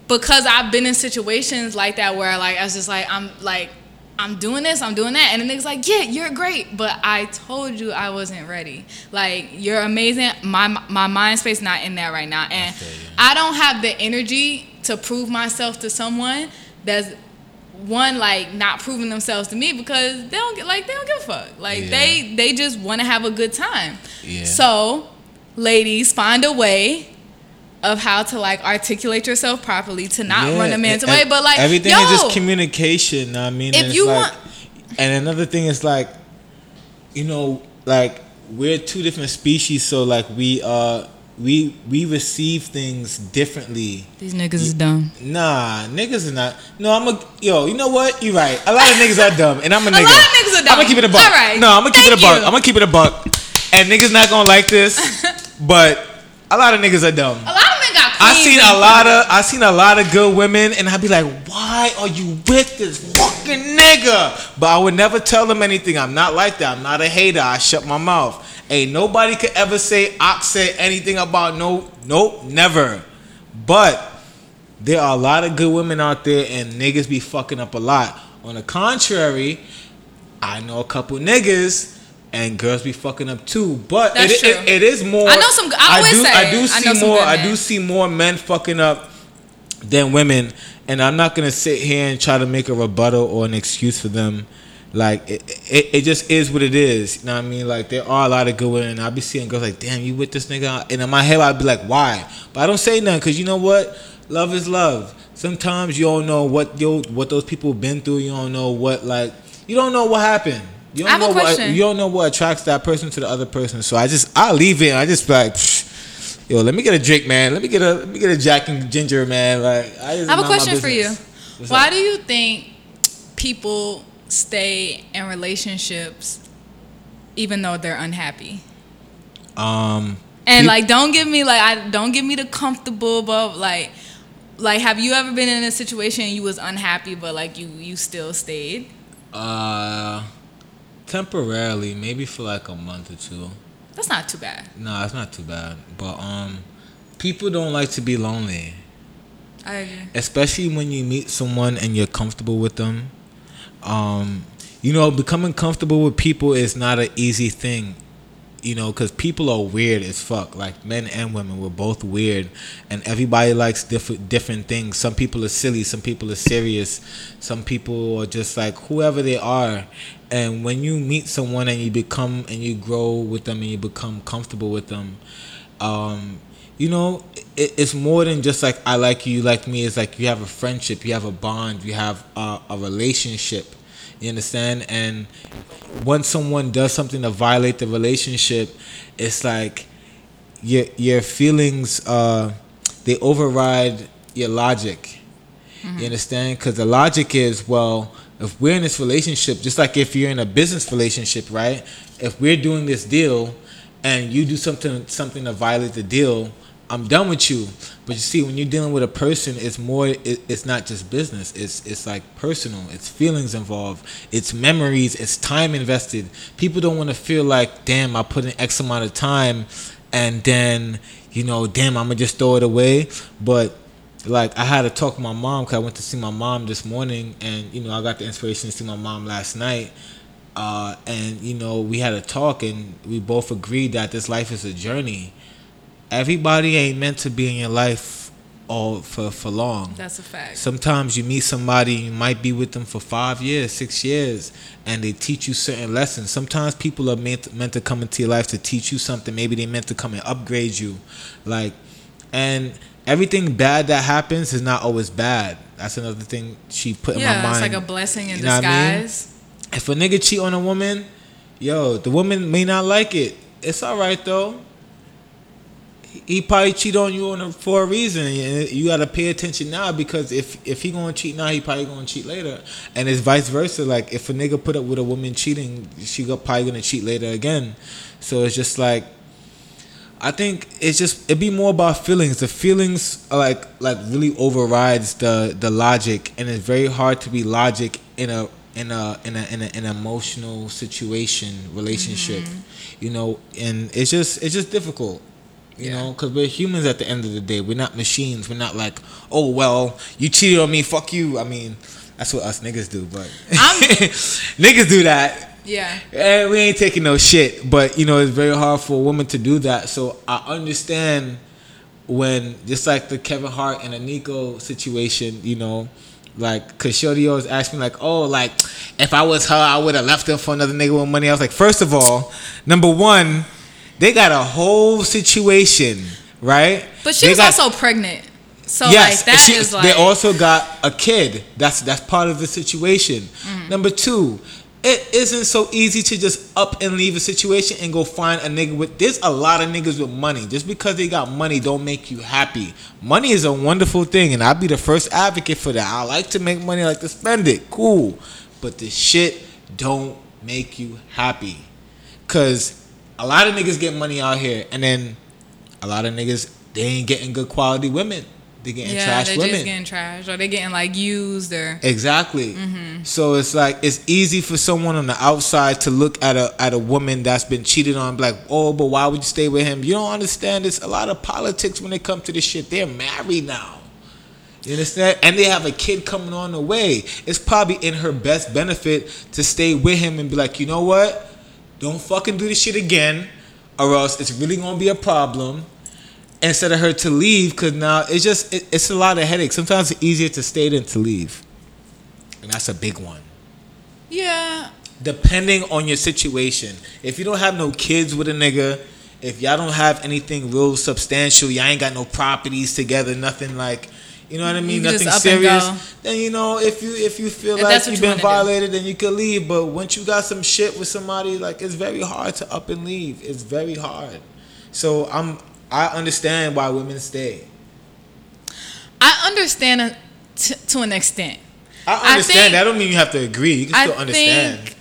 because I've been in situations like that where like I was just like, I'm like, I'm doing this, I'm doing that. And the nigga's like, yeah, you're great. But I told you I wasn't ready. Like, you're amazing. My mind space not in that right now. And I don't have the energy to prove myself to someone that's, one, like, not proving themselves to me because they don't give a fuck. Like, they just want to have a good time. Yeah. So, ladies, find a way of how to like articulate yourself properly to not run a man's away, but like everything is just communication. I mean, if you like, and another thing is like, you know, like we're two different species, so like we receive things differently. These niggas is dumb. Nah, niggas is not. No, you know what? You're right. A lot of niggas are dumb, and I'm a nigga. A lot of niggas are dumb. I'm gonna keep it a buck. All right. No, I'm gonna keep it a buck. I'm gonna keep it a buck, and niggas not gonna like this, but. A lot of niggas are dumb. A lot of men got I seen a lot of good women, and I'd be like, why are you with this fucking nigga? But I would never tell them anything. I'm not like that. I'm not a hater. I shut my mouth. Ain't nobody could ever say Ox said anything about nope, never. But there are a lot of good women out there, and niggas be fucking up a lot. On the contrary, I know a couple niggas, and girls be fucking up too. But it is more. I know some. I do see more men fucking up than women, and I'm not gonna sit here and try to make a rebuttal or an excuse for them. Like it just is what it is. You know what I mean? Like, there are a lot of good women, and I be seeing girls like, damn, you with this nigga? And in my head, I'd be like, why? But I don't say nothing, cause you know what? Love is love. Sometimes you don't know what those people been through. You don't know what, like, you don't know what happened. You don't know what, you don't know what attracts that person to the other person. So I leave it. And I just be like, psh, yo, let me get a drink, man. Let me get a Jack and Ginger, man. Like, I have a question for you. Why do you think people stay in relationships even though they're unhappy? And like, don't give me the comfortable, but like, have you ever been in a situation you was unhappy, but like you still stayed? Temporarily, maybe for like a month or two. That's not too bad. No, it's not too bad. But people don't like to be lonely. I agree. Especially when you meet someone and you're comfortable with them. You know, becoming comfortable with people is not an easy thing. You know, because people are weird as fuck. Like, men and women, we're both weird, and everybody likes different things. Some people are silly, some people are serious, some people are just like whoever they are. And when you meet someone and you grow with them and you become comfortable with them, you know, it's more than just like I like you like me. It's like you have a friendship, you have a bond, you have a relationship. You understand? And once someone does something to violate the relationship, it's like your feelings, they override your logic. Mm-hmm. You understand? Because the logic is, well, if we're in this relationship, just like if you're in a business relationship, right? If we're doing this deal and you do something to violate the deal, I'm done with you. But you see, when you're dealing with a person, it's more. It's not just business. It's like personal. It's feelings involved. It's memories. It's time invested. People don't want to feel like, damn, I put in X amount of time, and then, you know, damn, I'm gonna just throw it away. But like, I had to talk to my mom, because I went to see my mom this morning, and you know, I got the inspiration to see my mom last night. And you know, we had a talk, and we both agreed that this life is a journey. Everybody ain't meant to be in your life all for long. That's a fact. Sometimes you meet somebody, you might be with them for 5 years, 6 years, and they teach you certain lessons. Sometimes people are meant to come into your life to teach you something. Maybe they meant to come and upgrade you. Like, and everything bad that happens is not always bad. That's another thing she put in my mind. Yeah, it's like a blessing in disguise. I mean? If a nigga cheat on a woman, yo, the woman may not like it. It's all right, though. He probably cheat on you for a reason. You gotta pay attention now, because if he gonna cheat now, he probably gonna cheat later. And it's vice versa. Like, if a nigga put up with a woman cheating, she probably gonna cheat later again. So it's just like, I think it's just, it'd be more about feelings. The feelings are like really overrides the logic, and it's very hard to be logic in an emotional situation, relationship. Mm-hmm. You know, and it's just difficult. You know, because we're humans at the end of the day. We're not machines. We're not like, oh, well, you cheated on me, fuck you. I mean, that's what us niggas do, but niggas do that. Yeah. And we ain't taking no shit. But, you know, it's very hard for a woman to do that. So I understand when, just like the Kevin Hart and Eniko situation, you know, like, because Jordy always asked me, like, oh, like, if I was her, I would have left her for another nigga with money. I was like, first of all, number one, they got a whole situation, right? But she was also pregnant. So, yes, like, that is like... They also got a kid. That's part of the situation. Mm-hmm. Number two, it isn't so easy to just up and leave a situation and go find a nigga with... There's a lot of niggas with money. Just because they got money don't make you happy. Money is a wonderful thing, and I'll be the first advocate for that. I like to make money, I like to spend it. Cool. But the shit don't make you happy. Because... a lot of niggas get money out here, and then a lot of niggas they ain't getting good quality women. They getting trash women. Yeah, they're just getting trashed, or they're getting like used, or exactly. Mm-hmm. So it's like it's easy for someone on the outside to look at a woman that's been cheated on, like, oh, but why would you stay with him? You don't understand. It's a lot of politics when it comes to this shit. They're married now. You understand? And they have a kid coming on the way. It's probably in her best benefit to stay with him and be like, you know what? Don't fucking do this shit again, or else it's really gonna be a problem. Instead of her to leave, because now it's just it's a lot of headaches. Sometimes it's easier to stay than to leave, and that's a big one. Yeah. Depending on your situation, if you don't have no kids with a nigga, if y'all don't have anything real substantial, y'all ain't got no properties together, nothing like, you know what I mean, nothing serious. Then you know if you feel like you've been violated, then you could leave. But once you got some shit with somebody, like it's very hard to up and leave. It's very hard. So I understand why women stay. I understand to an extent. I understand. I don't mean you have to agree. You can still understand.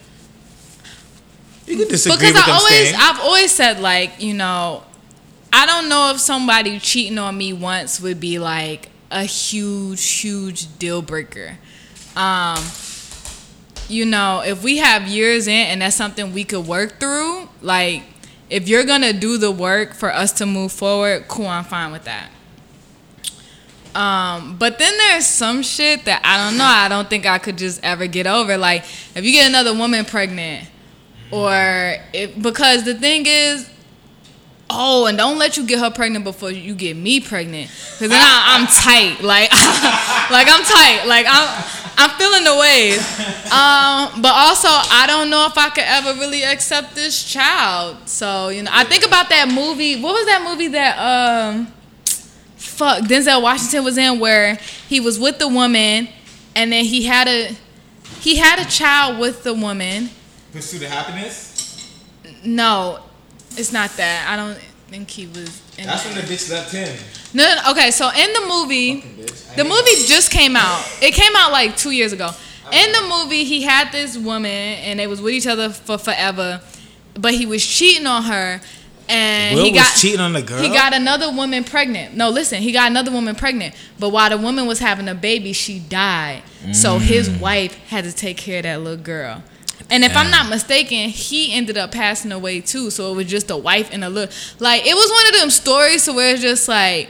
You can disagree because I've always said, like, you know, I don't know if somebody cheating on me once would be like a huge deal breaker. You know, if we have years in and that's something we could work through, like, if you're going to do the work for us to move forward, cool, I'm fine with that. But then there's some shit that I don't know. I don't think I could just ever get over. Like, if you get another woman pregnant, or because the thing is, oh, and don't let you get her pregnant before you get me pregnant. Because then I'm tight. Like, like, I'm tight. Like, I'm feeling the waves. But also, I don't know if I could ever really accept this child. So, you know, I think about that movie. What was that movie that, Denzel Washington was in, where he was with the woman, and then he had a child with the woman. Pursuit of Happiness? No, it's not that. I don't think he was in That's that. When the bitch left him. No, okay, so in the movie, the movie just came out. It came out like 2 years ago. In the movie, he had this woman, and they was with each other for forever, but he was cheating on her, and Will was cheating on the girl? He got another woman pregnant. No, listen, he got another woman pregnant, but while the woman was having a baby, she died. So his wife had to take care of that little girl. And if I'm not mistaken, he ended up passing away too. So it was just a wife and a little. Like, it was one of them stories to where it's just like,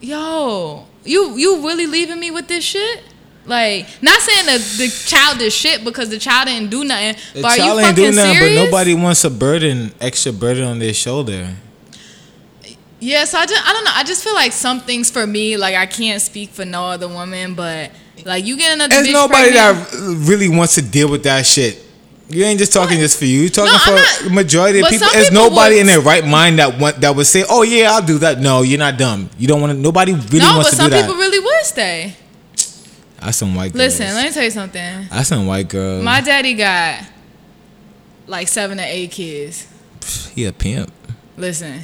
yo, you really leaving me with this shit? Like, not saying the child is shit, because the child didn't do nothing. The but child are you ain't fucking doing serious? Nothing, but nobody wants a burden, extra burden on their shoulder. Yeah, so I don't know. I just feel like some things for me, like, I can't speak for no other woman, but like, you get another bitch pregnant. There's nobody that really wants to deal with that shit. You ain't just talking just for you. You're talking for the majority of people. There's nobody in their right mind that would say, oh, yeah, I'll do that. No, you're not dumb. You don't want to. Nobody really wants to do that. No, but some people really would stay. That's some white girls. Listen, let me tell you something. That's some white girls. My daddy got like 7 or 8 kids. He a pimp. Listen.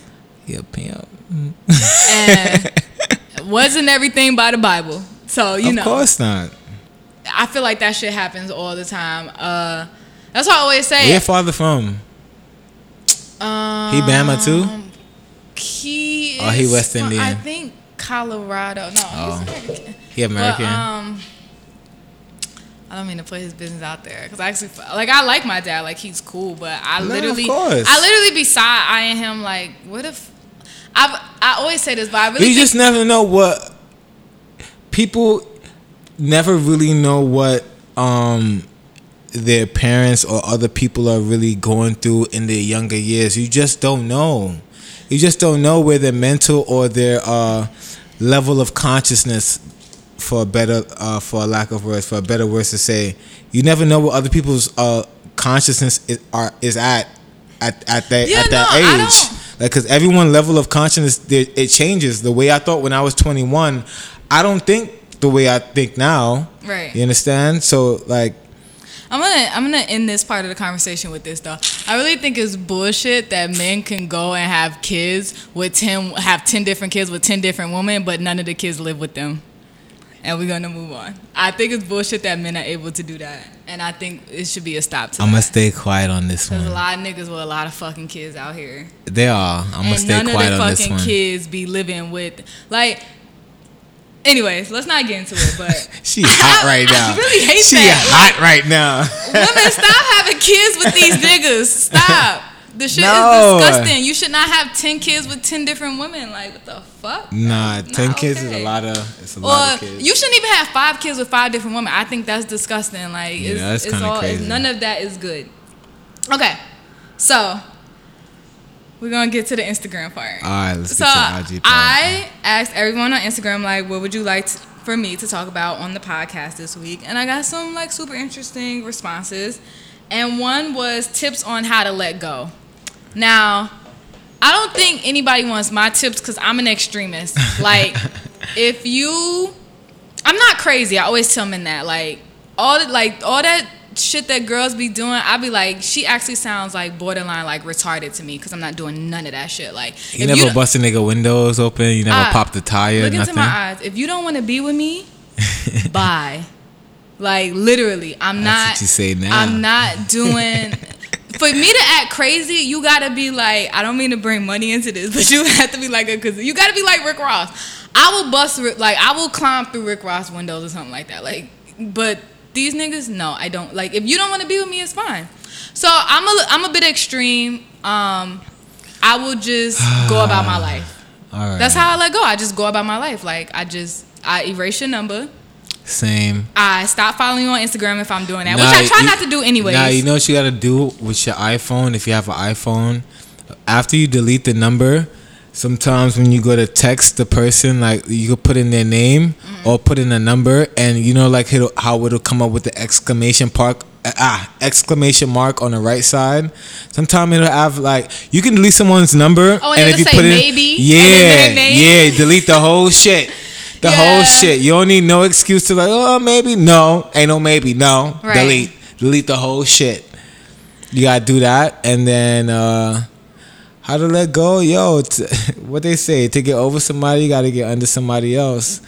He a pimp. And wasn't everything by the Bible. So, you know. Of course not. I feel like that shit happens all the time. That's what I always say. Where father from? He Bama too? He is. Oh, he West Indian. I think Colorado. No, he's American. He American. But, I don't mean to put his business out there, because I actually like, I like my dad. Like, he's cool, but I literally be side-eyeing him. Like, what if I always say this, but I really just never know what. People never really know what their parents or other people are really going through in their younger years. You just don't know. You just don't know where their mental or their level of consciousness, for a better word to say, you never know what other people's consciousness is at that age. Like, because everyone's level of consciousness, it changes. The way I thought when I was 21, I don't think the way I think now. Right. You understand? So, like, I'm gonna end this part of the conversation with this, though. I really think it's bullshit that men can go and have kids with 10 different kids with 10 different women, but none of the kids live with them. and we're going to move on. I think it's bullshit that men are able to do that, and I think it should be a stop to that. I'm going to stay quiet on this one. There's a lot of niggas with a lot of fucking kids out here. They are. I'm going to stay quiet on this one. And none of the fucking kids be living with, like... Anyways, let's not get into it, but... She's hot right now. I really hate she that. She's hot right now. Women, stop having kids with these niggas. Stop. The shit is disgusting. You should not have 10 kids with 10 different women. Like, what the fuck? Nah, 10 kids is a lot of... It's a lot of kids. You shouldn't even have 5 kids with 5 different women. I think that's disgusting. Like, yeah, that's kind of crazy. None of that is good. Okay, so... We're going to get to the Instagram part. All right, let's get to the IG part. I asked everyone on Instagram, like, what would you like for me to talk about on the podcast this week? And I got some, like, super interesting responses. And one was tips on how to let go. Now, I don't think anybody wants my tips because I'm an extremist. Like, if you... I'm not crazy. I always tell men that. All that... shit that girls be doing, I be like, she actually sounds like borderline like retarded to me because I'm not doing none of that shit. Like, you never bust a nigga windows open, you never pop the tire. Look into my eyes. If you don't want to be with me, bye. Like, literally, I'm not. That's what you say now. I'm not doing. For me to act crazy, you gotta be like, I don't mean to bring money into this, but you have to be like a cousin. You gotta be like Rick Ross. I will climb through Rick Ross windows or something like that. Like, but. These niggas, no, I don't. Like, if you don't want to be with me, it's fine. So I'm a bit extreme. I will just go about my life. All right. That's how I let go. I just go about my life. Like, I erase your number. Same. I stop following you on Instagram if I'm doing that, which I try not to do anyways. Now, you know what you got to do with your iPhone, if you have an iPhone? After you delete the number... Sometimes when you go to text the person, like, you could put in their name or put in a number, and you know, like, how it'll come up with the exclamation mark on the right side. Sometimes it'll have, like, you can delete someone's number, and if you put maybe, delete the whole shit. The whole shit. You don't need no excuse to, like, oh, maybe. No. Ain't no maybe. No. Right. Delete the whole shit. You gotta do that, and then how to let go? Yo, what they say, to get over somebody, you got to get under somebody else.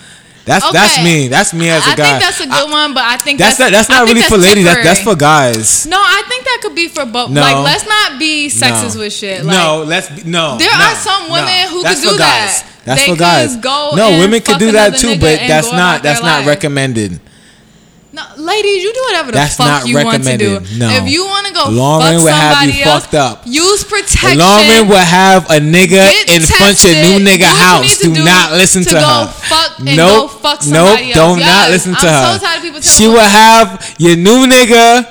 That's me. That's me as a guy. I think that's a good one, but I think that's not really for ladies. That's for guys. No, I think that could be for both. No, like, let's not be sexist with shit. Like, there are some women who could do that. That's for guys. Women could do that too, but that's not recommended. No, ladies, you do whatever the fuck you want to do. No. If you want to go Lauren fuck somebody else, fucked up. Use protection. Lauren will have a nigga in front of new nigga house. Do not listen to her. Go fuck somebody else. Don't listen to her. I'm so tired of people telling me. She will have your new nigga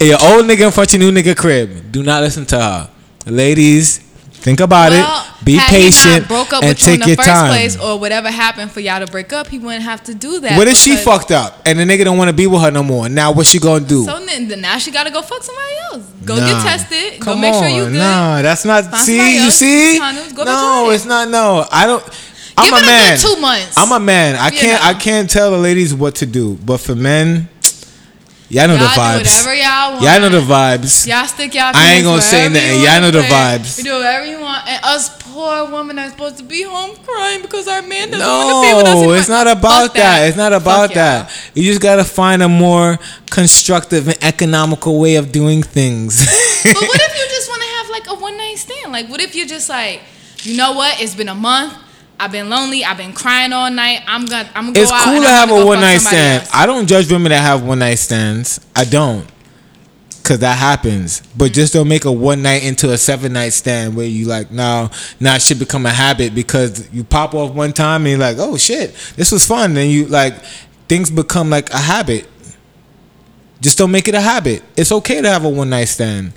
and your old nigga in front of your new nigga crib. Do not listen to her. Ladies, think about it. Be patient and take your time. Place or whatever happened for y'all to break up, he wouldn't have to do that. What if she fucked up and the nigga don't want to be with her no more? Now what she gonna do? So now she gotta go fuck somebody else. Go get tested. Go make sure you good. Nah, that's not. Find see, you see? Condoms, go no, it's not. No, I don't. I'm a man. 2 months. I'm a man. I can't tell the ladies what to do, but for men. Y'all know the vibes. Do whatever y'all want. Y'all know the vibes. Y'all stick y'all. I ain't gonna say nothing. Y'all know the vibes. We do whatever you want. And us poor women are supposed to be home crying because our man doesn't want to be with us. No, it's not about that. It's not about that. You just gotta find a more constructive and economical way of doing things. But what if you just want to have like a one night stand? Like, what if you're just like, you know what? It's been a month. I've been lonely. I've been crying all night. I'm gonna go out. It's cool to have a one night stand. I don't judge women that have one night stands. I don't, cause that happens. But just don't make a one night into a 7-night stand where you like, now it should become a habit because you pop off one time and you're like, oh shit, this was fun. Then you like things become like a habit. Just don't make it a habit. It's okay to have a one night stand,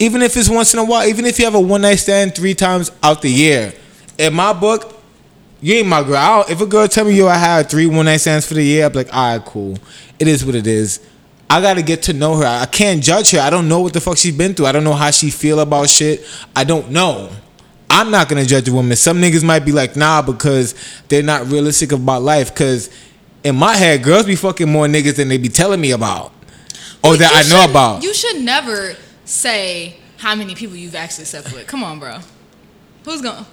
even if it's once in a while. Even if you have a one night stand 3 times out the year, in my book. You ain't my girl. If a girl tell me, yo, I had 3 one-night stands for the year, I'm like, all right, cool. It is what it is. I got to get to know her. I can't judge her. I don't know what the fuck she's been through. I don't know how she feel about shit. I don't know. I'm not going to judge a woman. Some niggas might be like, nah, because they're not realistic about life. Because in my head, girls be fucking more niggas than they be telling me about. Or that I know about. You should never say how many people you've actually slept with. Come on, bro. Who's going to...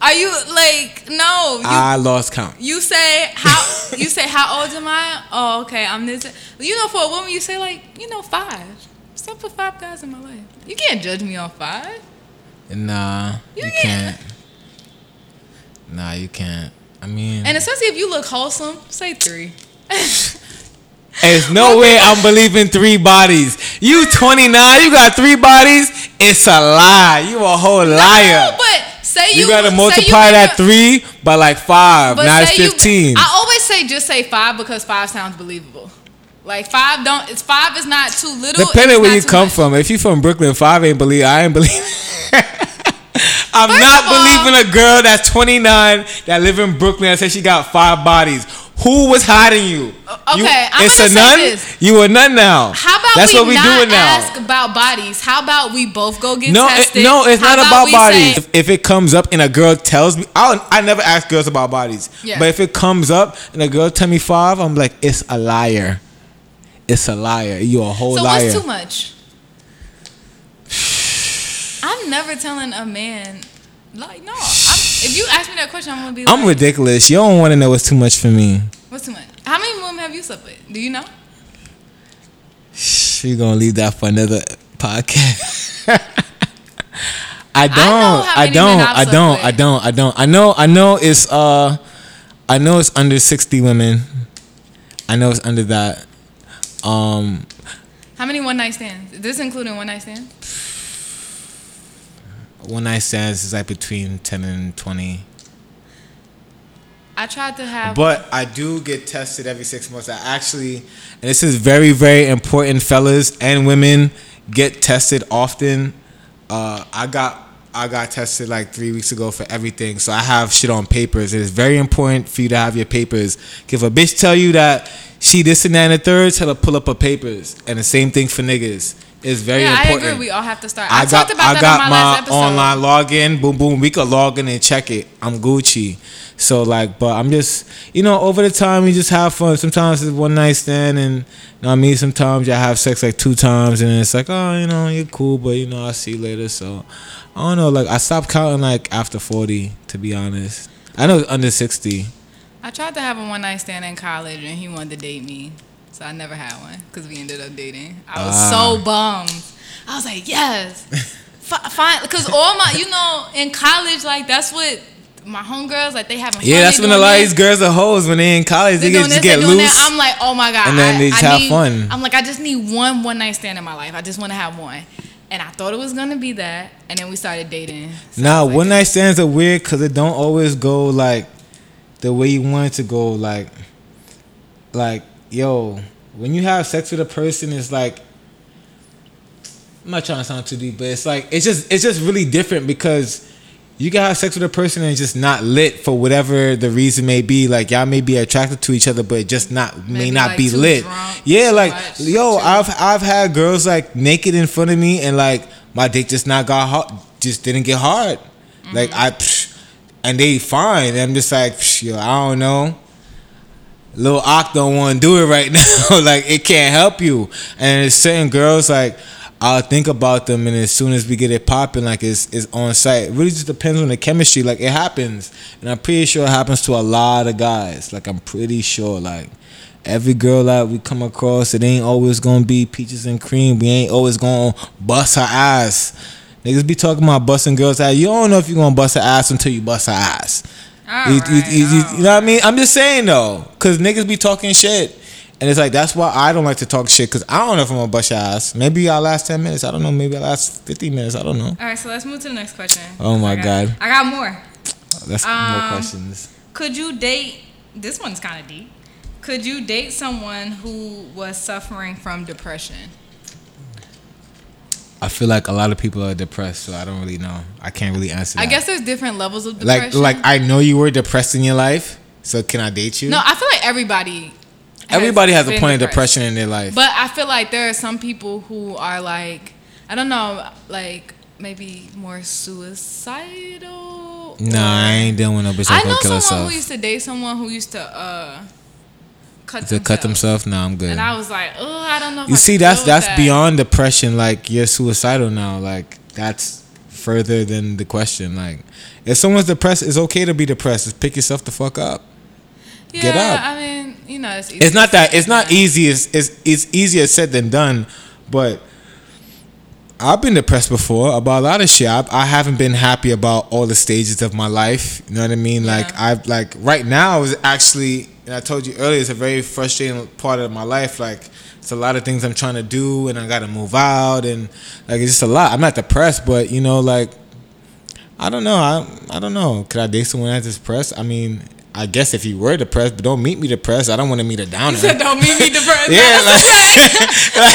Are you like no? I lost count. You say how? You say how old am I? Oh, okay, I'm this. You know, for a woman, you say like five. So I put five guys in my life. You can't judge me on five. Nah, you can't. Nah, you can't. I mean, and especially if you look wholesome, say three. There's no way I'm believing three bodies. You 29, you got three bodies. It's a lie. You a whole liar. No, but say you gotta multiply that three by like five. Now it's 15. I always say just say five because five sounds believable. Like five don't. It's five is not too little. Depending where you come from. If you from Brooklyn, five ain't believe. I ain't believe. I'm not believing a girl that's 29 that live in Brooklyn and says she got five bodies. Who was hiding you? Okay, it's a nun. You a nun now. How about that's what we doing now? Ask about bodies. How about we both go get tested? No, it's not about bodies. If it comes up and a girl tells me, I never ask girls about bodies. Yeah. But if it comes up and a girl tell me five, I'm like, it's a liar. It's a liar. You a whole liar. So what's too much? I'm never telling a man. Like no, if you ask me that question, I'm gonna be. I'm ridiculous. You don't want to know what's too much for me. What's too much? How many women have you slept with? Do you know? She gonna leave that for another podcast. I don't. I know it's under 60 women. I know it's under that. How many one night stands? Is this including one night stands? One night stands is like between 10 and 20. I tried to have... But I do get tested every 6 months. I actually... And this is very, very important, fellas and women. Get tested often. I got tested like 3 weeks ago for everything. So I have shit on papers. It is very important for you to have your papers. If a bitch tell you that she this and that and the third, tell her pull up her papers. And the same thing for niggas. It's very important. I agree. We all have to start. I talked about that on my last episode. Online login. Boom, boom. We could log in and check it. I'm Gucci. So like, but I'm just, over the time you just have fun. Sometimes it's one night stand, and sometimes you have sex like 2 times, and it's like, oh, you're cool, but I'll see you later. So I don't know. Like I stopped counting like after 40, to be honest. I know it's under 60. I tried to have a one night stand in college, and he wanted to date me. So I never had one because we ended up dating. I was so bummed. I was like, yes. Fine. Because all my, in college, like, that's what my homegirls, like, they haven't. Yeah, that's when a lot of these girls are hoes. When they're in college, they just get loose. I'm like, oh, my God. And then they just have fun. I'm like, I just need one-night stand in my life. I just want to have one. And I thought it was going to be that. And then we started dating. Nah, one-night stands are weird because it don't always go, like, the way you want it to go. Like, yo, when you have sex with a person, it's like, I'm not trying to sound too deep, but it's like it's just really different because you can have sex with a person and it's just not lit for whatever the reason may be. Like y'all may be attracted to each other, but just not may not be lit. Yeah, like yo, I've had girls like naked in front of me and like my dick just not got hot, just didn't get hard. Mm-hmm. Like and they fine. And I'm just like, yo, I don't know. Lil Ock don't want to do it right now. Like, it can't help you. And there's certain girls, like, I'll think about them, and as soon as we get it popping, like, it's on site. It really just depends on the chemistry. Like, it happens. And I'm pretty sure it happens to a lot of guys. Like, I'm pretty sure, like, every girl that we come across, it ain't always going to be peaches and cream. We ain't always going to bust her ass. Niggas be talking about busting girls' ass. You don't know if you're going to bust her ass until you bust her ass. You know what I mean? I'm just saying though, cause niggas be talking shit, and it's like that's why I don't like to talk shit, cause I don't know if I'm gonna bust your ass. Maybe I'll last 10 minutes. I don't know. Maybe I'll last 15 minutes. I don't know. All right, so let's move to the next question. Oh my god, I got more. That's more questions. Could you date? This one's kind of deep. Could you date someone who was suffering from depression? I feel like a lot of people are depressed, so I don't really know. I can't really answer that. I guess there's different levels of depression. Like I know you were depressed in your life, so can I date you? No, I feel like everybody has a point of depression in their life. But I feel like there are some people who are like, I don't know, like maybe more suicidal. Nah, I ain't dealing with no bitch that's gonna kill herself. I know someone who used to date someone who used to cut themselves. No, I'm good. And I was like, oh, I don't know. You see, that's beyond depression. Like you're suicidal now. Like that's further than the question. Like, if someone's depressed, it's okay to be depressed. Just pick yourself the fuck up. Yeah, get up. I mean, you know, it's easy. It's not that. It's not easy. It's easier said than done. But I've been depressed before about a lot of shit. I haven't been happy about all the stages of my life. You know what I mean? Yeah. Like, I've like right now is actually, and I told you earlier, it's a very frustrating part of my life. Like, it's a lot of things I'm trying to do, and I gotta move out, and like it's just a lot. I'm not depressed, but you know, like I don't know. I don't know. Could I date someone that's depressed? I mean, I guess if you were depressed, but don't meet me depressed. I don't want to meet a downer. You said don't meet me depressed. Yeah, like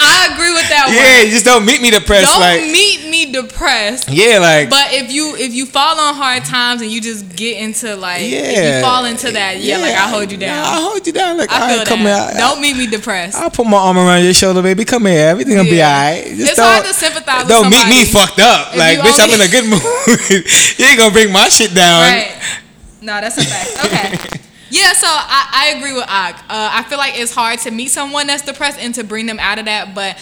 I agree with that one. Yeah, you just don't meet me depressed. Don't meet me depressed. Yeah, like. But if you fall on hard times and you just get into like, if you fall into that, like I'll hold you down. Nah, I'll hold you down. Like, I feel that. Don't meet me depressed. I'll put my arm around your shoulder, baby. Come here, everything will be alright. It's hard to sympathize with somebody. Don't meet me fucked up. Like, bitch, I'm in a good mood. You ain't gonna bring my shit down. Right. No, that's a fact. Okay. Yeah, so I agree with Ak. I feel like it's hard to meet someone that's depressed and to bring them out of that. But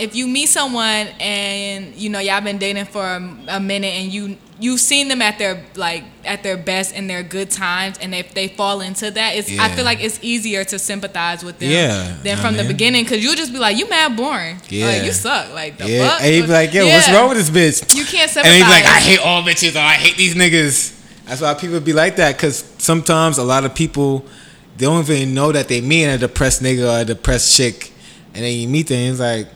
if you meet someone and, you know, y'all been dating for a minute and you've seen them at their best in their good times, and if they fall into that, I feel like it's easier to sympathize with them than from the beginning, because you'll just be like, you mad boring, like you suck, like the fuck. And he'd be like, yo, what's wrong with this bitch? You can't sympathize. And he'd be like, I hate all bitches, or I hate these niggas. That's why people be like that, because sometimes a lot of people, they don't even know that they mean a depressed nigga or a depressed chick, and then you meet them and it's like,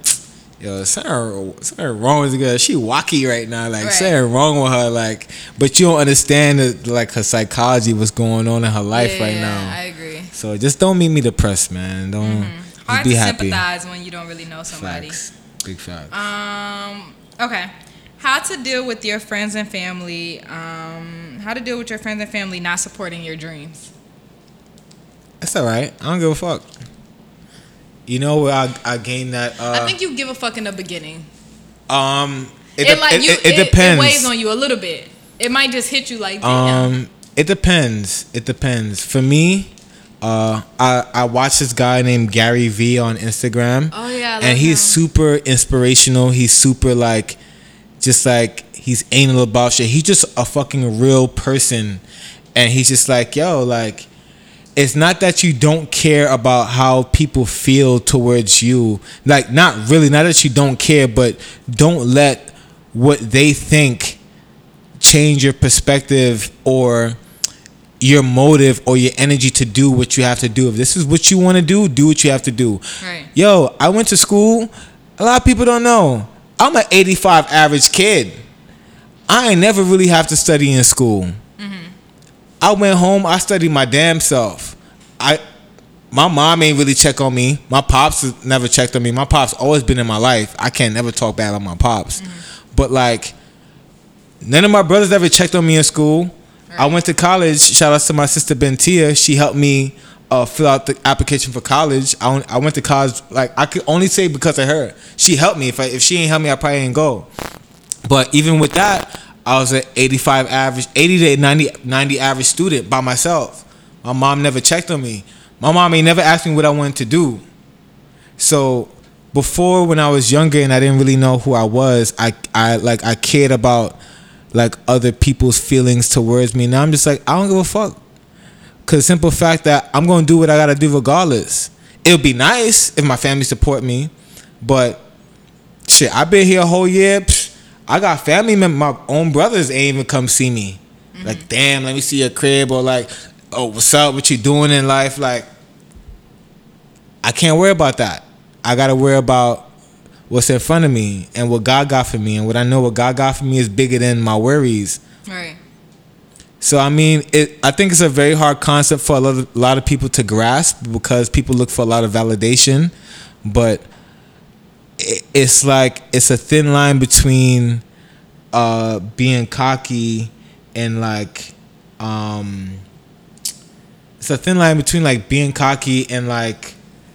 yo, something wrong with the girl. She wacky right now. Like, something wrong with her. Like, but you don't understand like her psychology, what's going on in her life right now. Yeah, I agree. So just don't meet me depressed, man. Don't just hard be to happy. Sympathize when you don't really know somebody. Facts. Big facts. Okay. How to deal with your friends and family not supporting your dreams. That's all right. I don't give a fuck. You know where I gained that. I think you give a fuck in the beginning. It depends. It weighs on you a little bit. It might just hit you like damn. It depends. It depends. For me, I watched this guy named Gary V on Instagram. Oh yeah, I love him. And he's super inspirational. He's super like, just like, he's anal about shit. He's just a fucking real person. And he's just like, yo, like, it's not that you don't care about how people feel towards you. Like, not really. Not that you don't care, but don't let what they think change your perspective or your motive or your energy to do what you have to do. If this is what you want to do what you have to do. Right. Yo, I went to school. A lot of people don't know. I'm an 85 average kid. I ain't never really have to study in school. Mm-hmm. I went home. I studied my damn self. My mom ain't really check on me. My pops never checked on me. My pops always been in my life. I can't never talk bad on my pops. Mm-hmm. But like, none of my brothers ever checked on me in school. Right. I went to college. Shout out to my sister Bentia. She helped me fill out the application for college. I went to college, like, I could only say because of her. She helped me. If she ain't help me, I probably ain't go. But even with that, I was an 80 to 90 average student by myself. My mom never checked on me. My mom ain't never asked me what I wanted to do. So before, when I was younger and I didn't really know who I was, I cared about like other people's feelings towards me. Now I'm just like, I don't give a fuck. Because simple fact that I'm going to do what I got to do regardless. It would be nice if my family support me. But shit, I've been here a whole year. I got family members. My own brothers ain't even come see me. Mm-hmm. Like, damn, let me see your crib. Or like, oh, what's up? What you doing in life? Like, I can't worry about that. I got to worry about what's in front of me and what God got for me. And what I know what God got for me is bigger than my worries. Right. So, I mean, I think it's a very hard concept for a lot of people to grasp, because people look for a lot of validation. But it's like, it's a thin line between being cocky and like,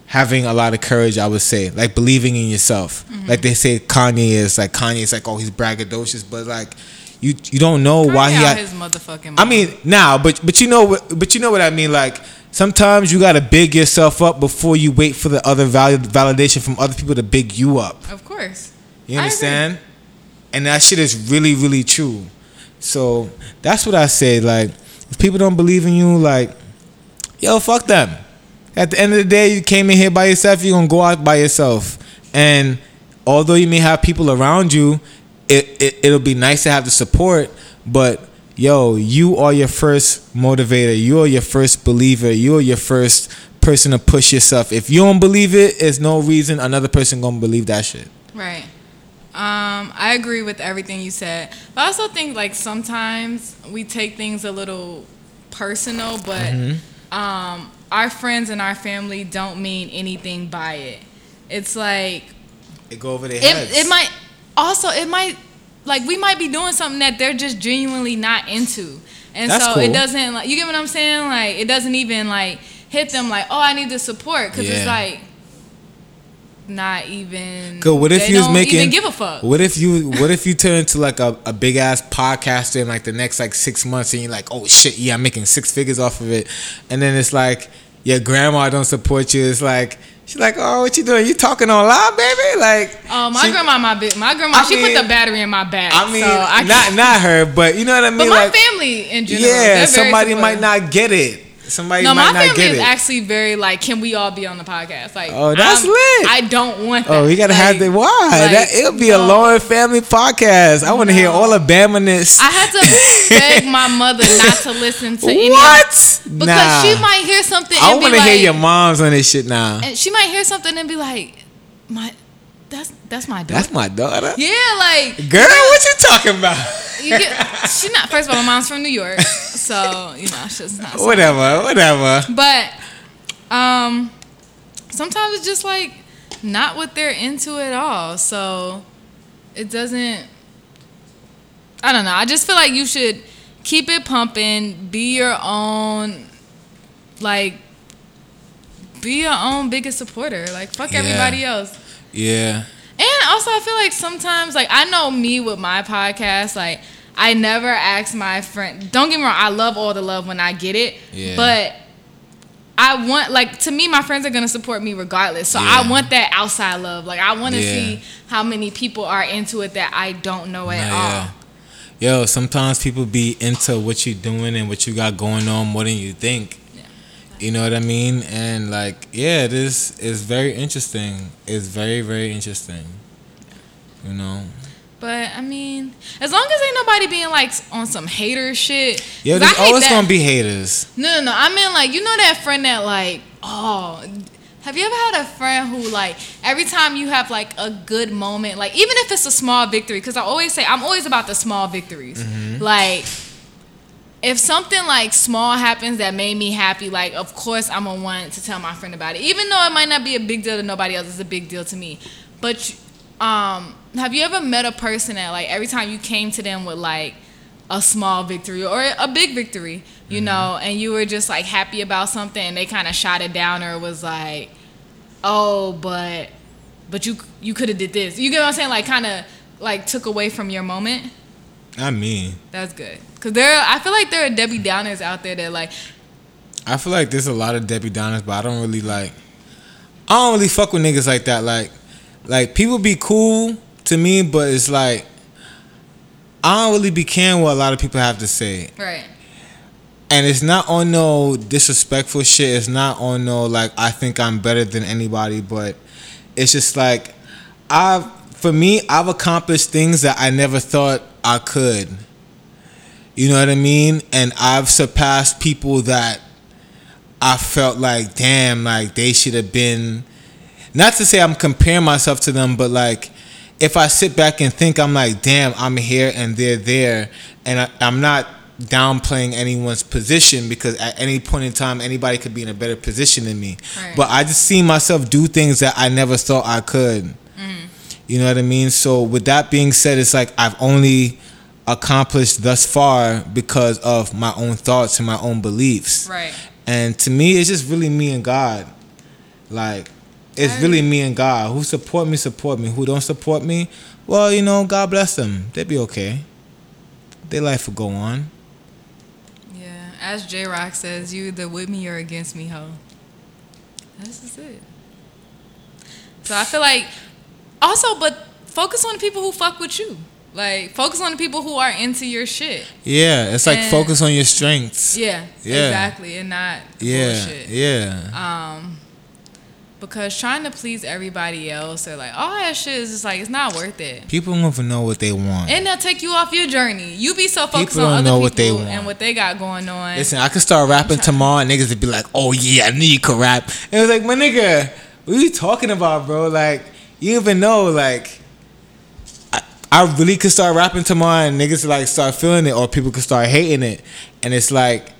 having a lot of courage, I would say. Like, believing in yourself. Mm-hmm. Like they say Kanye's like, oh, he's braggadocious, but like, You don't know why he had his motherfucking mouth. I mean, but you know what I mean. Like, sometimes you gotta big yourself up before you wait for the other validation from other people to big you up. Of course, you understand? And that shit is really, really true. So that's what I say. Like, if people don't believe in you, like, yo, fuck them. At the end of the day, you came in here by yourself, you're going to go out by yourself. And although you may have people around you, it'll be nice to have the support, but yo, you are your first motivator. You are your first believer. You are your first person to push yourself. If you don't believe it, there's no reason another person gonna believe that shit. Right. I agree with everything you said. But I also think, like, sometimes we take things a little personal, but our friends and our family don't mean anything by it. It's like it go over their heads. It might. Like, we might be doing something that they're just genuinely not into. And that's so cool. It doesn't, like, you get what I'm saying? Like, it doesn't even, like, hit them like, oh, I need the support. Because it's, like, not even, what if they you don't was making, even give a fuck. What if you turn into, like, a big-ass podcaster in, like, the next, like, 6 months, and you're like, oh, shit, yeah, I'm making six figures off of it. And then it's like, your grandma don't support you. It's like, she's like, oh, what you doing? You talking all loud, baby? Like, oh, my grandma, she put the battery in my back. I mean, so I not her, but you know what I mean. But my, like, family in general, yeah, somebody might not get it. My family is actually very like, can we all be on the podcast? Like, oh, that's lit. I don't want that. Oh, we gotta have the why. Like, it'll be a Lauren family podcast. I want to hear all of Bama-ness. I had to beg my mother not to listen to any. What? Because she might hear something. I want to hear your mom's on this shit now. And she might hear something and be like, that's my daughter. That's my daughter. Yeah, like, girl, what you talking about? She's not. First of all, my mom's from New York, so you know she's not. Whatever. But sometimes it's just like not what they're into at all. So it doesn't. I don't know. I just feel like you should keep it pumping. Be your own. Like, be your own biggest supporter. Like, fuck everybody else. Yeah. And also, I feel like sometimes, like, I know me with my podcast, like, I never ask my friend. Don't get me wrong, I love all the love when I get it. Yeah. But I want, like, to me, my friends are going to support me regardless. So I want that outside love. Like, I want to see how many people are into it that I don't know at all. Yo, sometimes people be into what you're doing and what you got going on more than you think. You know what I mean? And, like, yeah, this is very interesting. It's very, very interesting. You know? But, I mean, as long as ain't nobody being, like, on some hater shit. Yeah, there's always going to be haters. No. I mean, like, you know that friend that, like, have you ever had a friend who, like, every time you have, like, a good moment, like, even if it's a small victory, because I always say I'm always about the small victories. Mm-hmm. Like, if something, like, small happens that made me happy, like, of course I'm going to want to tell my friend about it. Even though it might not be a big deal to nobody else, it's a big deal to me. But have you ever met a person that, like, every time you came to them with, like, a small victory or a big victory, you know, and you were just, like, happy about something and they kind of shot it down or was like, oh, but you could have did this. You get what I'm saying? Like, kind of, like, took away from your moment. I mean, that's good. Cause I feel like there are Debbie Downers out there that, like, I feel like there's a lot of Debbie Downers, but I don't really fuck with niggas like that. Like people be cool to me, but it's like I don't really be caring what a lot of people have to say. Right. And it's not on no disrespectful shit. It's not on no, like, I think I'm better than anybody, but it's just like I've accomplished things that I never thought I could. You know what I mean? And I've surpassed people that I felt like, damn, like, they should have been. Not to say I'm comparing myself to them, but, like, if I sit back and think, I'm like, damn, I'm here and they're there. And I'm not downplaying anyone's position, because at any point in time, anybody could be in a better position than me. Right. But I just see myself do things that I never thought I could. Mm-hmm. You know what I mean? So with that being said, it's like I've only accomplished thus far because of my own thoughts and my own beliefs. Right. And to me, it's just really me and God. Like, it's really me and God. Who support me, support me. Who don't support me, well, you know, God bless them. They'll be okay. Their life will go on. Yeah. As J-Rock says, you either with me or against me, ho. That's just it. So I feel like, also, but focus on the people who fuck with you. Like, focus on the people who are into your shit. Yeah, it's like, and focus on your strengths. Yeah, yeah, exactly, and not bullshit. Yeah. Because trying to please everybody else, or like all that shit, is just like, it's not worth it. People don't even know what they want, and they'll take you off your journey. You be so focused on other people and what they got going on. Listen, I could start rapping tomorrow, and niggas would be like, "Oh yeah, I knew you could rap." And it was like, my nigga, what are you talking about, bro? Like, you even know, like, I really could start rapping tomorrow, and niggas like start feeling it, or people could start hating it, and it's like,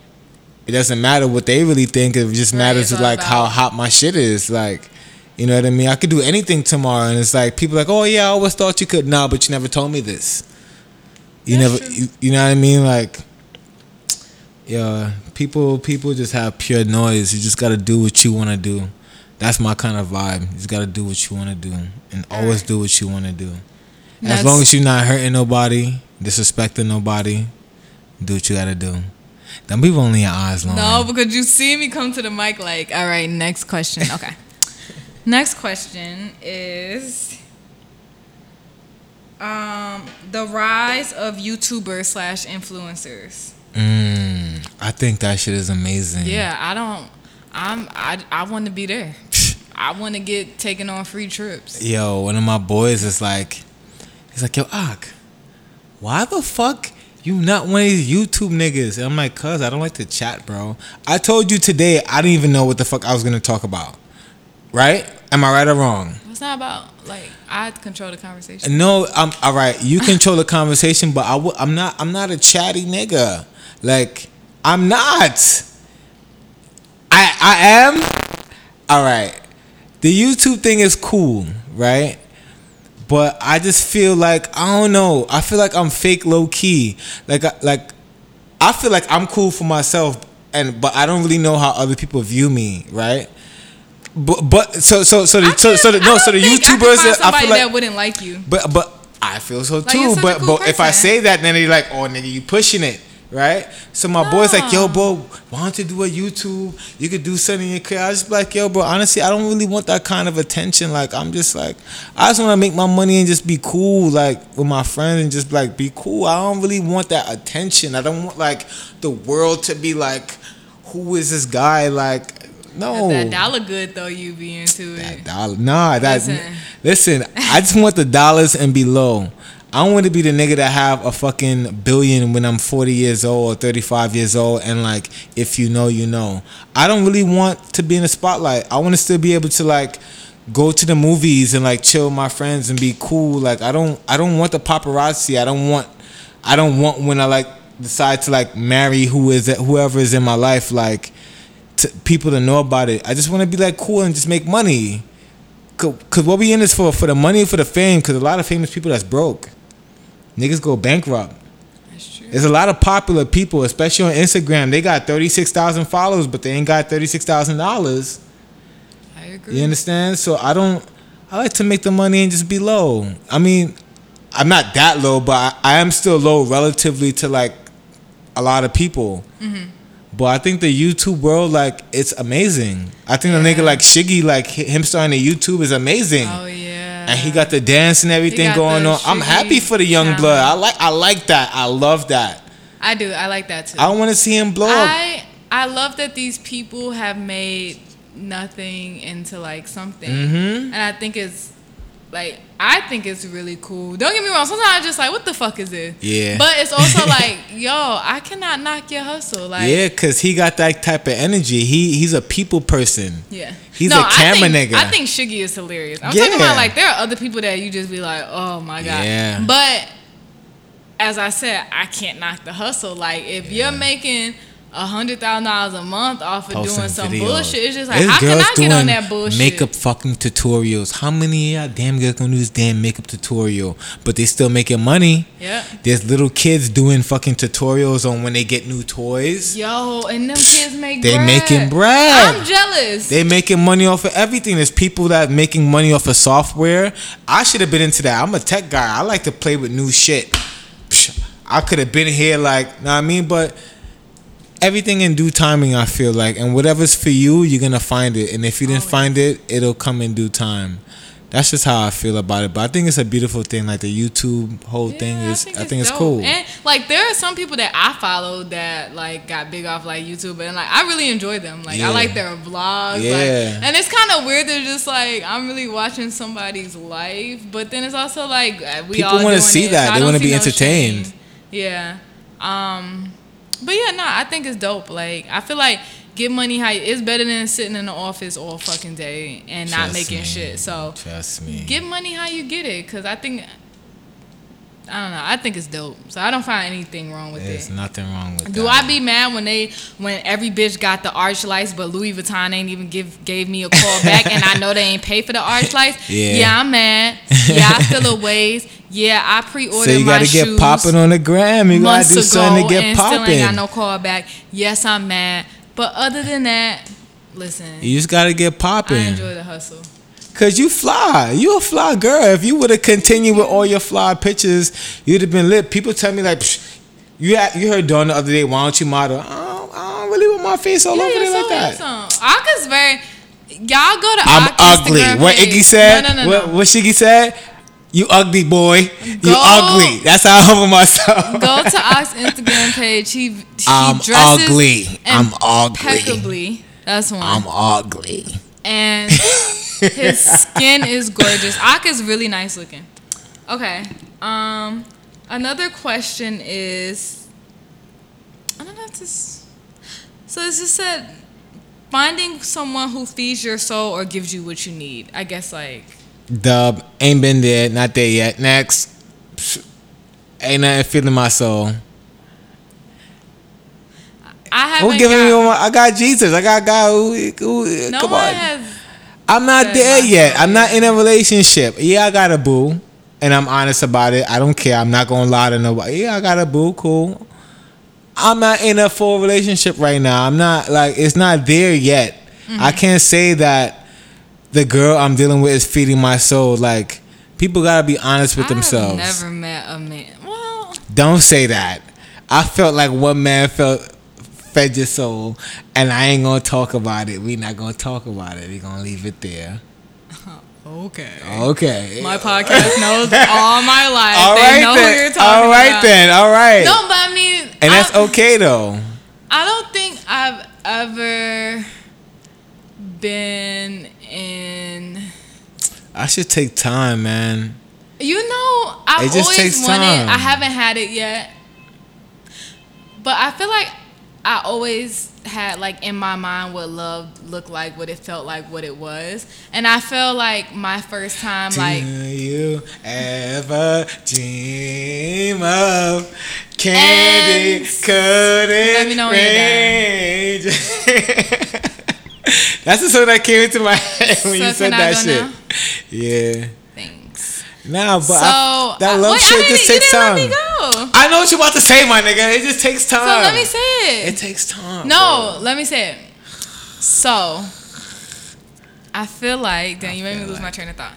it doesn't matter what they really think. It just matters like how hot my shit is. Like, you know what I mean? I could do anything tomorrow, and it's like, people are like, "Oh yeah, I always thought you could." Nah, but you never told me this. You know what I mean? Like, yeah, people just have pure noise. You just gotta do what you wanna do. That's my kind of vibe. You just gotta do what you wanna do, and always do what you wanna do. As long as you're not hurting nobody, disrespecting nobody, do what you gotta do. Them people only your eyes long. No, because you see me come to the mic like, all right, next question. Okay. Next question is the rise of YouTubers / influencers. I think that shit is amazing. Yeah, I want to be there. I want to get taken on free trips. Yo, one of my boys is like, he's like, "Yo, Ak, why the fuck you not one of these YouTube niggas?" And I'm like, "Cuz, I don't like to chat, bro. I told you today I didn't even know what the fuck I was going to talk about." Right? Am I right or wrong? It's not about, like, I control the conversation. No, I'm all right. You control the conversation, but I'm not a chatty nigga. Like, I'm not. I am. All right. The YouTube thing is cool, right? But I just feel like, I don't know, I feel like I'm fake low key. Like I feel like I'm cool for myself, but I don't really know how other people view me, right? But the YouTubers, I feel like that wouldn't like you. But I feel so like too. But if I say that, then they like, "Oh nigga, you pushing it." Right? So my boy's like, "Yo, bro, why don't you do a YouTube? You could do something in your career." I just be like, "Yo, bro, honestly, I don't really want that kind of attention. Like, I'm just like, I just want to make my money and just be cool, like, with my friends and just, like, be cool. I don't really want that attention. I don't want, like, the world to be like, who is this guy?" Like, no. That dollar good, though, you be into that it. Dollar, nah, that. Listen, I just want the dollars and below. I don't want to be the nigga that have a fucking billion when I'm 40 years old or 35 years old and like, if you know, you know. I don't really want to be in the spotlight. I want to still be able to like go to the movies and like chill with my friends and be cool. Like, I don't want the paparazzi. I don't want when I like decide to like marry whoever is in my life, like people to know about it. I just want to be like cool and just make money. Cause what we in this for the money, for the fame? Cause a lot of famous people that's broke. Niggas go bankrupt. That's true. There's a lot of popular people, especially on Instagram. They got 36,000 followers, but they ain't got $36,000. I agree. You understand? So I like to make the money and just be low. I mean, I'm not that low, but I am still low relatively to like a lot of people. Mm-hmm. But I think the YouTube world, like, it's amazing. I think the nigga like Shiggy, like him starting the YouTube is amazing. Oh yeah. And he got the dance and everything going on. Shiggy, I'm happy for the young blood. I like that. I love that. I do. I like that too. I want to see him blow up. I love that these people have made nothing into like something. Mm-hmm. And I think it's really cool. Don't get me wrong. Sometimes I'm just like, what the fuck is this? Yeah. But it's also like, yo, I cannot knock your hustle. Like, yeah, because he got that type of energy. He's a people person. Yeah. He's a camera nigga. I think Shiggy is hilarious. I'm talking about like, there are other people that you just be like, oh my God. Yeah. But as I said, I can't knock the hustle. Like, if you're making $100,000 a month off of posting doing some videos. Bullshit. It's just like, this how can I get on that bullshit? Makeup fucking tutorials. How many of y'all damn girls gonna do this damn makeup tutorial? But they still making money. Yeah. There's little kids doing fucking tutorials on when they get new toys. Yo, and them kids make bread. They making bread. I'm jealous. They making money off of everything. There's people that making money off of software. I should have been into that. I'm a tech guy. I like to play with new shit. I could have been here, like, know what I mean? But everything in due timing, I feel like. And whatever's for you, you're going to find it. And if you didn't find it, it'll come in due time. that's just how I feel about it. But I think it's a beautiful thing. Like the YouTube whole thing is, I think it's cool. And like there are some people that I follow that like got big off like YouTube, and like I really enjoy them. Like I like their vlogs. Yeah. Like, and it's kind of weird. They're just like, I'm really watching somebody's life, but then it's also like we people all want to see it. That. So they want to be entertained. Yeah. But yeah, no, I think it's dope. Like I feel like get money how it's better than sitting in the office all fucking day and not making shit. So trust me, get money how you get it. Cause I don't know. I think it's dope. So I don't find anything wrong with it. There's nothing wrong with it. Do I be mad when every bitch got the arch lights but Louis Vuitton ain't even gave me a call back and I know they ain't pay for the arch lights? Yeah, I'm mad. Yeah, I still a ways. Yeah, I pre-ordered my shoes. So you gotta get popping on the gram. You gotta do something to get popping. And still ain't got no call back. Yes, I'm mad. But other than that, listen. You just gotta get popping. I enjoy the hustle. Cause you fly. You a fly girl. If you would have continued with all your fly pictures, you'd have been lit. People tell me like, you heard Dawn the other day. Why don't you model? I don't really want my face all over there like that. Aka's very. Y'all go to I'm ugly. Instagram what page. Iggy said. No. What Shiggy said. You ugly boy. You ugly. That's how I humble myself. Go to Aka's Instagram page. He I'm dresses ugly. I'm ugly. Impeccably. That's one. I'm ugly. And his skin is gorgeous. Ak is really nice looking. Okay. Another question is, I don't know if this. So it just said, finding someone who feeds your soul or gives you what you need. I guess like. Dub ain't been there, not there yet. Next, ain't nothing feeding my soul. I haven't. Who giving me? I got Jesus. I got God. Who no come one on. Has I'm not there yet. I'm not in a relationship. Yeah, I got a boo, and I'm honest about it. I don't care. I'm not gonna lie to nobody. Yeah, I got a boo. Cool. I'm not in a full relationship right now. I'm not like it's not there yet. Mm-hmm. I can't say that the girl I'm dealing with is feeding my soul. Like people gotta be honest with themselves. I've never met a man. Well, don't say that. I felt like one man fed your soul, and I ain't gonna talk about it. We not gonna talk about it. We gonna leave it there. Okay. My podcast knows all my life. All right, they know then. Who you're talking all right about. Then. All right. No, but I mean, and that's okay though. I don't think I've ever been in. I should take time, man. You know, I've always wanted. Time. I haven't had it yet, but I feel like. I always had like in my mind what love looked like, what it felt like, what it was, and I feel like my first time like. Do you ever dream of candy coated rain? That's the song that came into my head when you said that shit. Now? Yeah. Nah, but so, that love shit just takes time. Let me go. I know what you're about to say, my nigga. It just takes time. So let me say it. It takes time. No, bro. Let me say it. So I feel like damn, you made me lose my train of thought.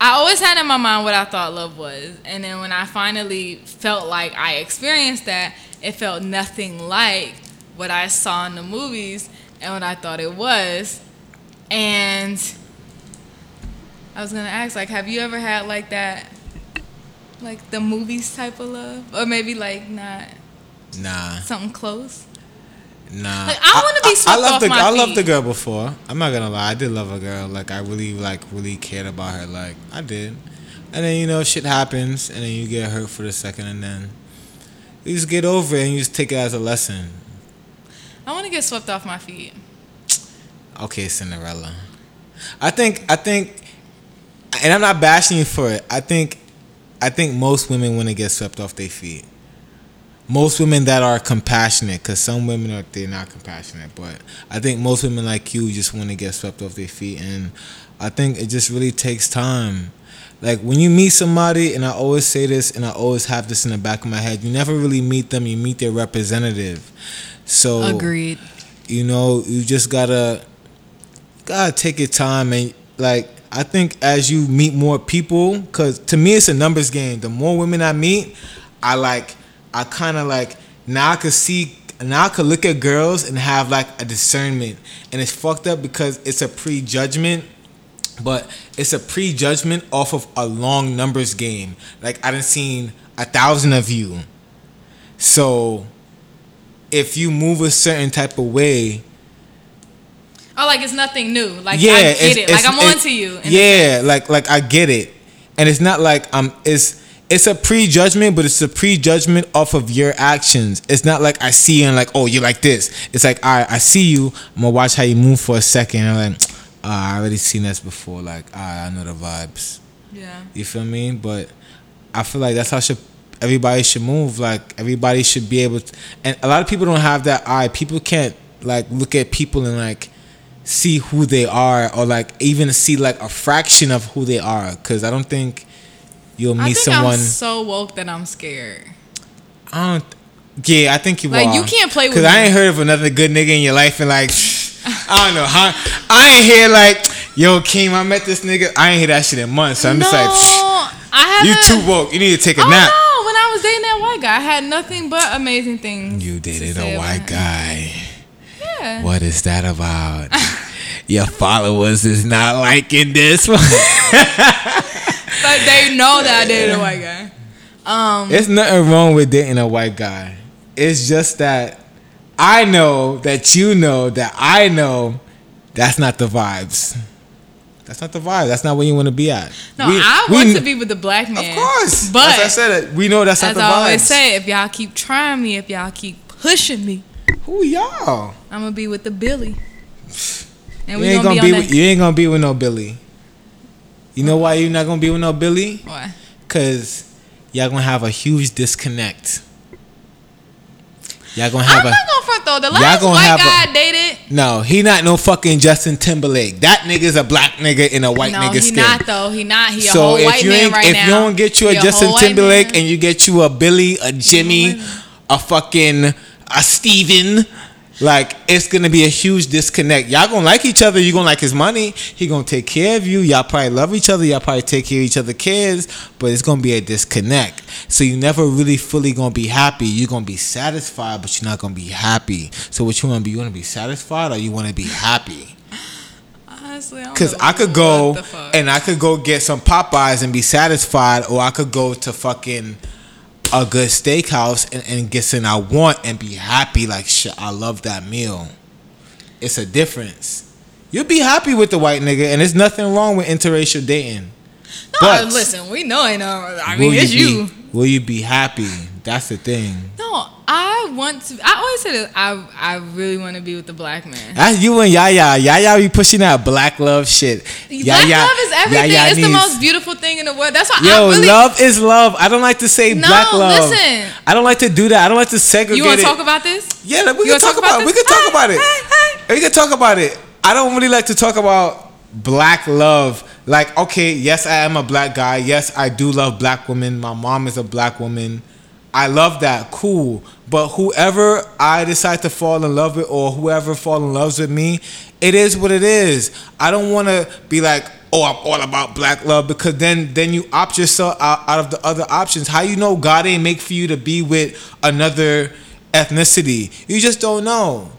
I always had in my mind what I thought love was, and then when I finally felt like I experienced that, it felt nothing like what I saw in the movies and what I thought it was, and. I was gonna ask, like, have you ever had like that, like the movies type of love, or maybe like not? Nah. Something close. Nah. Like I want to be swept off my feet. I loved the girl before. I'm not gonna lie, I did love a girl. Like I really cared about her. Like I did, and then you know shit happens, and then you get hurt for the second, and then you just get over it and you just take it as a lesson. I want to get swept off my feet. Okay, Cinderella. I think. And I'm not bashing you for it. I think most women want to get swept off their feet. Most women that are compassionate, because some women they're not compassionate, but I think most women like you just want to get swept off their feet, and I think it just really takes time. Like when you meet somebody, and I always say this, and I always have this in the back of my head: you never really meet them; you meet their representative. So agreed. You know, you just gotta take your time and like. I think as you meet more people, because to me it's a numbers game. The more women I meet, now I could look at girls and have like a discernment. And it's fucked up because it's a prejudgment But it's a prejudgment off of a long numbers game. Like, I done seen 1,000 of you. So, if you move a certain type of way... Oh, like it's nothing new. Like, yeah, I get it. Like, I'm on to you. Yeah, like I get it. And it's not like I'm... It's a prejudgment, but it's a prejudgment off of your actions. It's not like I see you and like, oh, you're like this. It's like, all right, I see you. I'm going to watch how you move for a second. And I'm like... I already seen this before. Like, I know the vibes. Yeah. You feel me? But I feel like that's how everybody should move. Like, everybody should be able to. And a lot of people don't have that eye. People can't, like, look at people and, like, see who they are or, like, even see, like, a fraction of who they are. Because I don't think you'll meet someone. I think I'm so woke that I'm scared. I don't. Yeah, I think you are. Like, you can't play with me. Because I ain't heard of another good nigga in your life and, like... I don't know how. I ain't hear like, yo, Akeem, I met this nigga. I ain't hear that shit in months. So I'm just like, you too woke. You need to take a nap. No, when I was dating that white guy, I had nothing but amazing things. You dated a white guy. Yeah. What is that about? Your followers is not liking this one. But they know that I dated a white guy. There's nothing wrong with dating a white guy. It's just that. I know that you know that I know that's not the vibes. That's not the vibe. That's not where you want to be at. No, I want to be with the black man. Of course. But as I said, we know that's not the vibes. As I always say, if y'all keep trying me, if y'all keep pushing me. Who y'all? I'm going to be with the Billy. And we ain't going to be with, you ain't going to be with no Billy. You know why you're not going to be with no Billy? Why? Because y'all going to have a huge disconnect. Y'all gonna have I'm not gonna front though. The last white guy I dated. No, he not no fucking Justin Timberlake. That nigga's a black nigga in a white nigga skin. No, he not though. He not. He so a whole white man right now. So if you don't get you a Justin Timberlake and you get you a Billy, a Jimmy, a fucking a Steven, like it's gonna be a huge disconnect. Y'all gonna like each other. You gonna like his money. He gonna take care of you. Y'all probably love each other. Y'all probably take care of each other's kids. But it's gonna be a disconnect. So you never really fully gonna be happy. You're gonna be satisfied, but you're not gonna be happy. So what you wanna be? You wanna be satisfied or you wanna be happy? Honestly, I don't know. Cause I could go and I could go get some Popeyes and be satisfied, or I could go to fucking a good steakhouse and get something I want and be happy. Like shit, I love that meal. It's a difference. You'll be happy with the white nigga, and there's nothing wrong with interracial dating. No, but listen, we know it. I mean, it's you. Will you be happy? That's the thing. No, I want to. I always say this. I really want to be with the black man. That's you and Yaya. Yaya be pushing that black love shit. Black love is everything. Yaya it's the most beautiful thing in the world. That's why I really... Yo, love is love. I don't like to say black love. No, listen. I don't like to do that. I don't like to segregate it. You want to talk about this? Yeah, we can talk about it. We can talk about it. We can talk about it. I don't really like to talk about black love. Like, okay, yes, I am a black guy. Yes, I do love black women. My mom is a black woman. I love that. Cool. But whoever I decide to fall in love with or whoever falls in love with me, it is what it is. I don't want to be like, oh, I'm all about black love, because then you opt yourself out of the other options. How you know God ain't make for you to be with another ethnicity? You just don't know.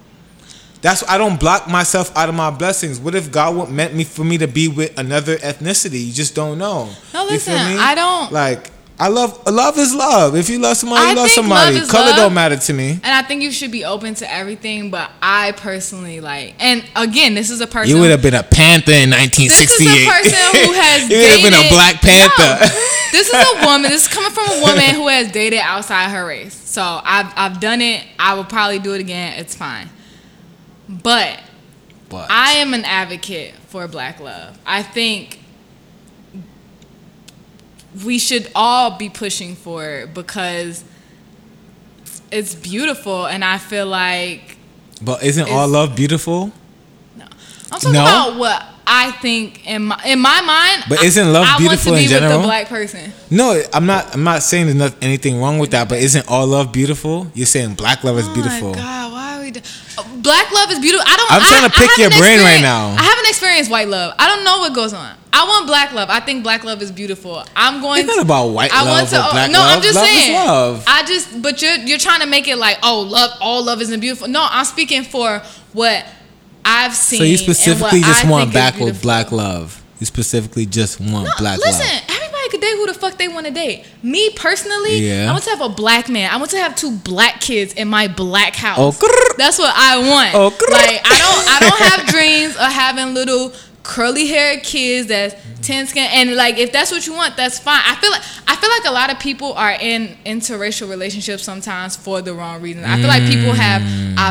That's why I don't block myself out of my blessings. What if God meant me for me to be with another ethnicity? You just don't know. No, listen, I don't like. I love is love. If you love somebody, you love somebody. Color don't matter to me. And I think you should be open to everything. But I personally like. And again, this is a person. You would have been a Panther in 1968. This is a person who has dated. You would have been a Black Panther. No, this is a woman. This is coming from a woman who has dated outside her race. So I've done it. I will probably do it again. It's fine. But I am an advocate for black love. I think we should all be pushing for it because it's beautiful, and I feel like. But isn't all love beautiful? No, I'm talking about what I think in my mind. But isn't love beautiful in general? I want to be with a black person. No, I'm not saying there's anything wrong with that. But isn't all love beautiful? You're saying black love is beautiful. Oh my God, why are we? Black love is beautiful. I'm trying to pick your brain right now. I haven't experienced white love. I don't know what goes on. I want black love. I think black love is beautiful. It's not about white love or black love. No, I'm just saying. Love is love. But you're trying to make it like, oh, love, all love isn't beautiful. No, I'm speaking for what I've seen. So you specifically just want back with black love. You specifically just want black life. Listen, everybody could date who the fuck they want to date. Me personally, I want to have a black man. I want to have two black kids in my black house. Oh, that's what I want. Oh, like I don't have dreams of having little curly haired kids that's tan skin, and like if that's what you want, that's fine. I feel like a lot of people are in interracial relationships sometimes for the wrong reasons. I feel like people have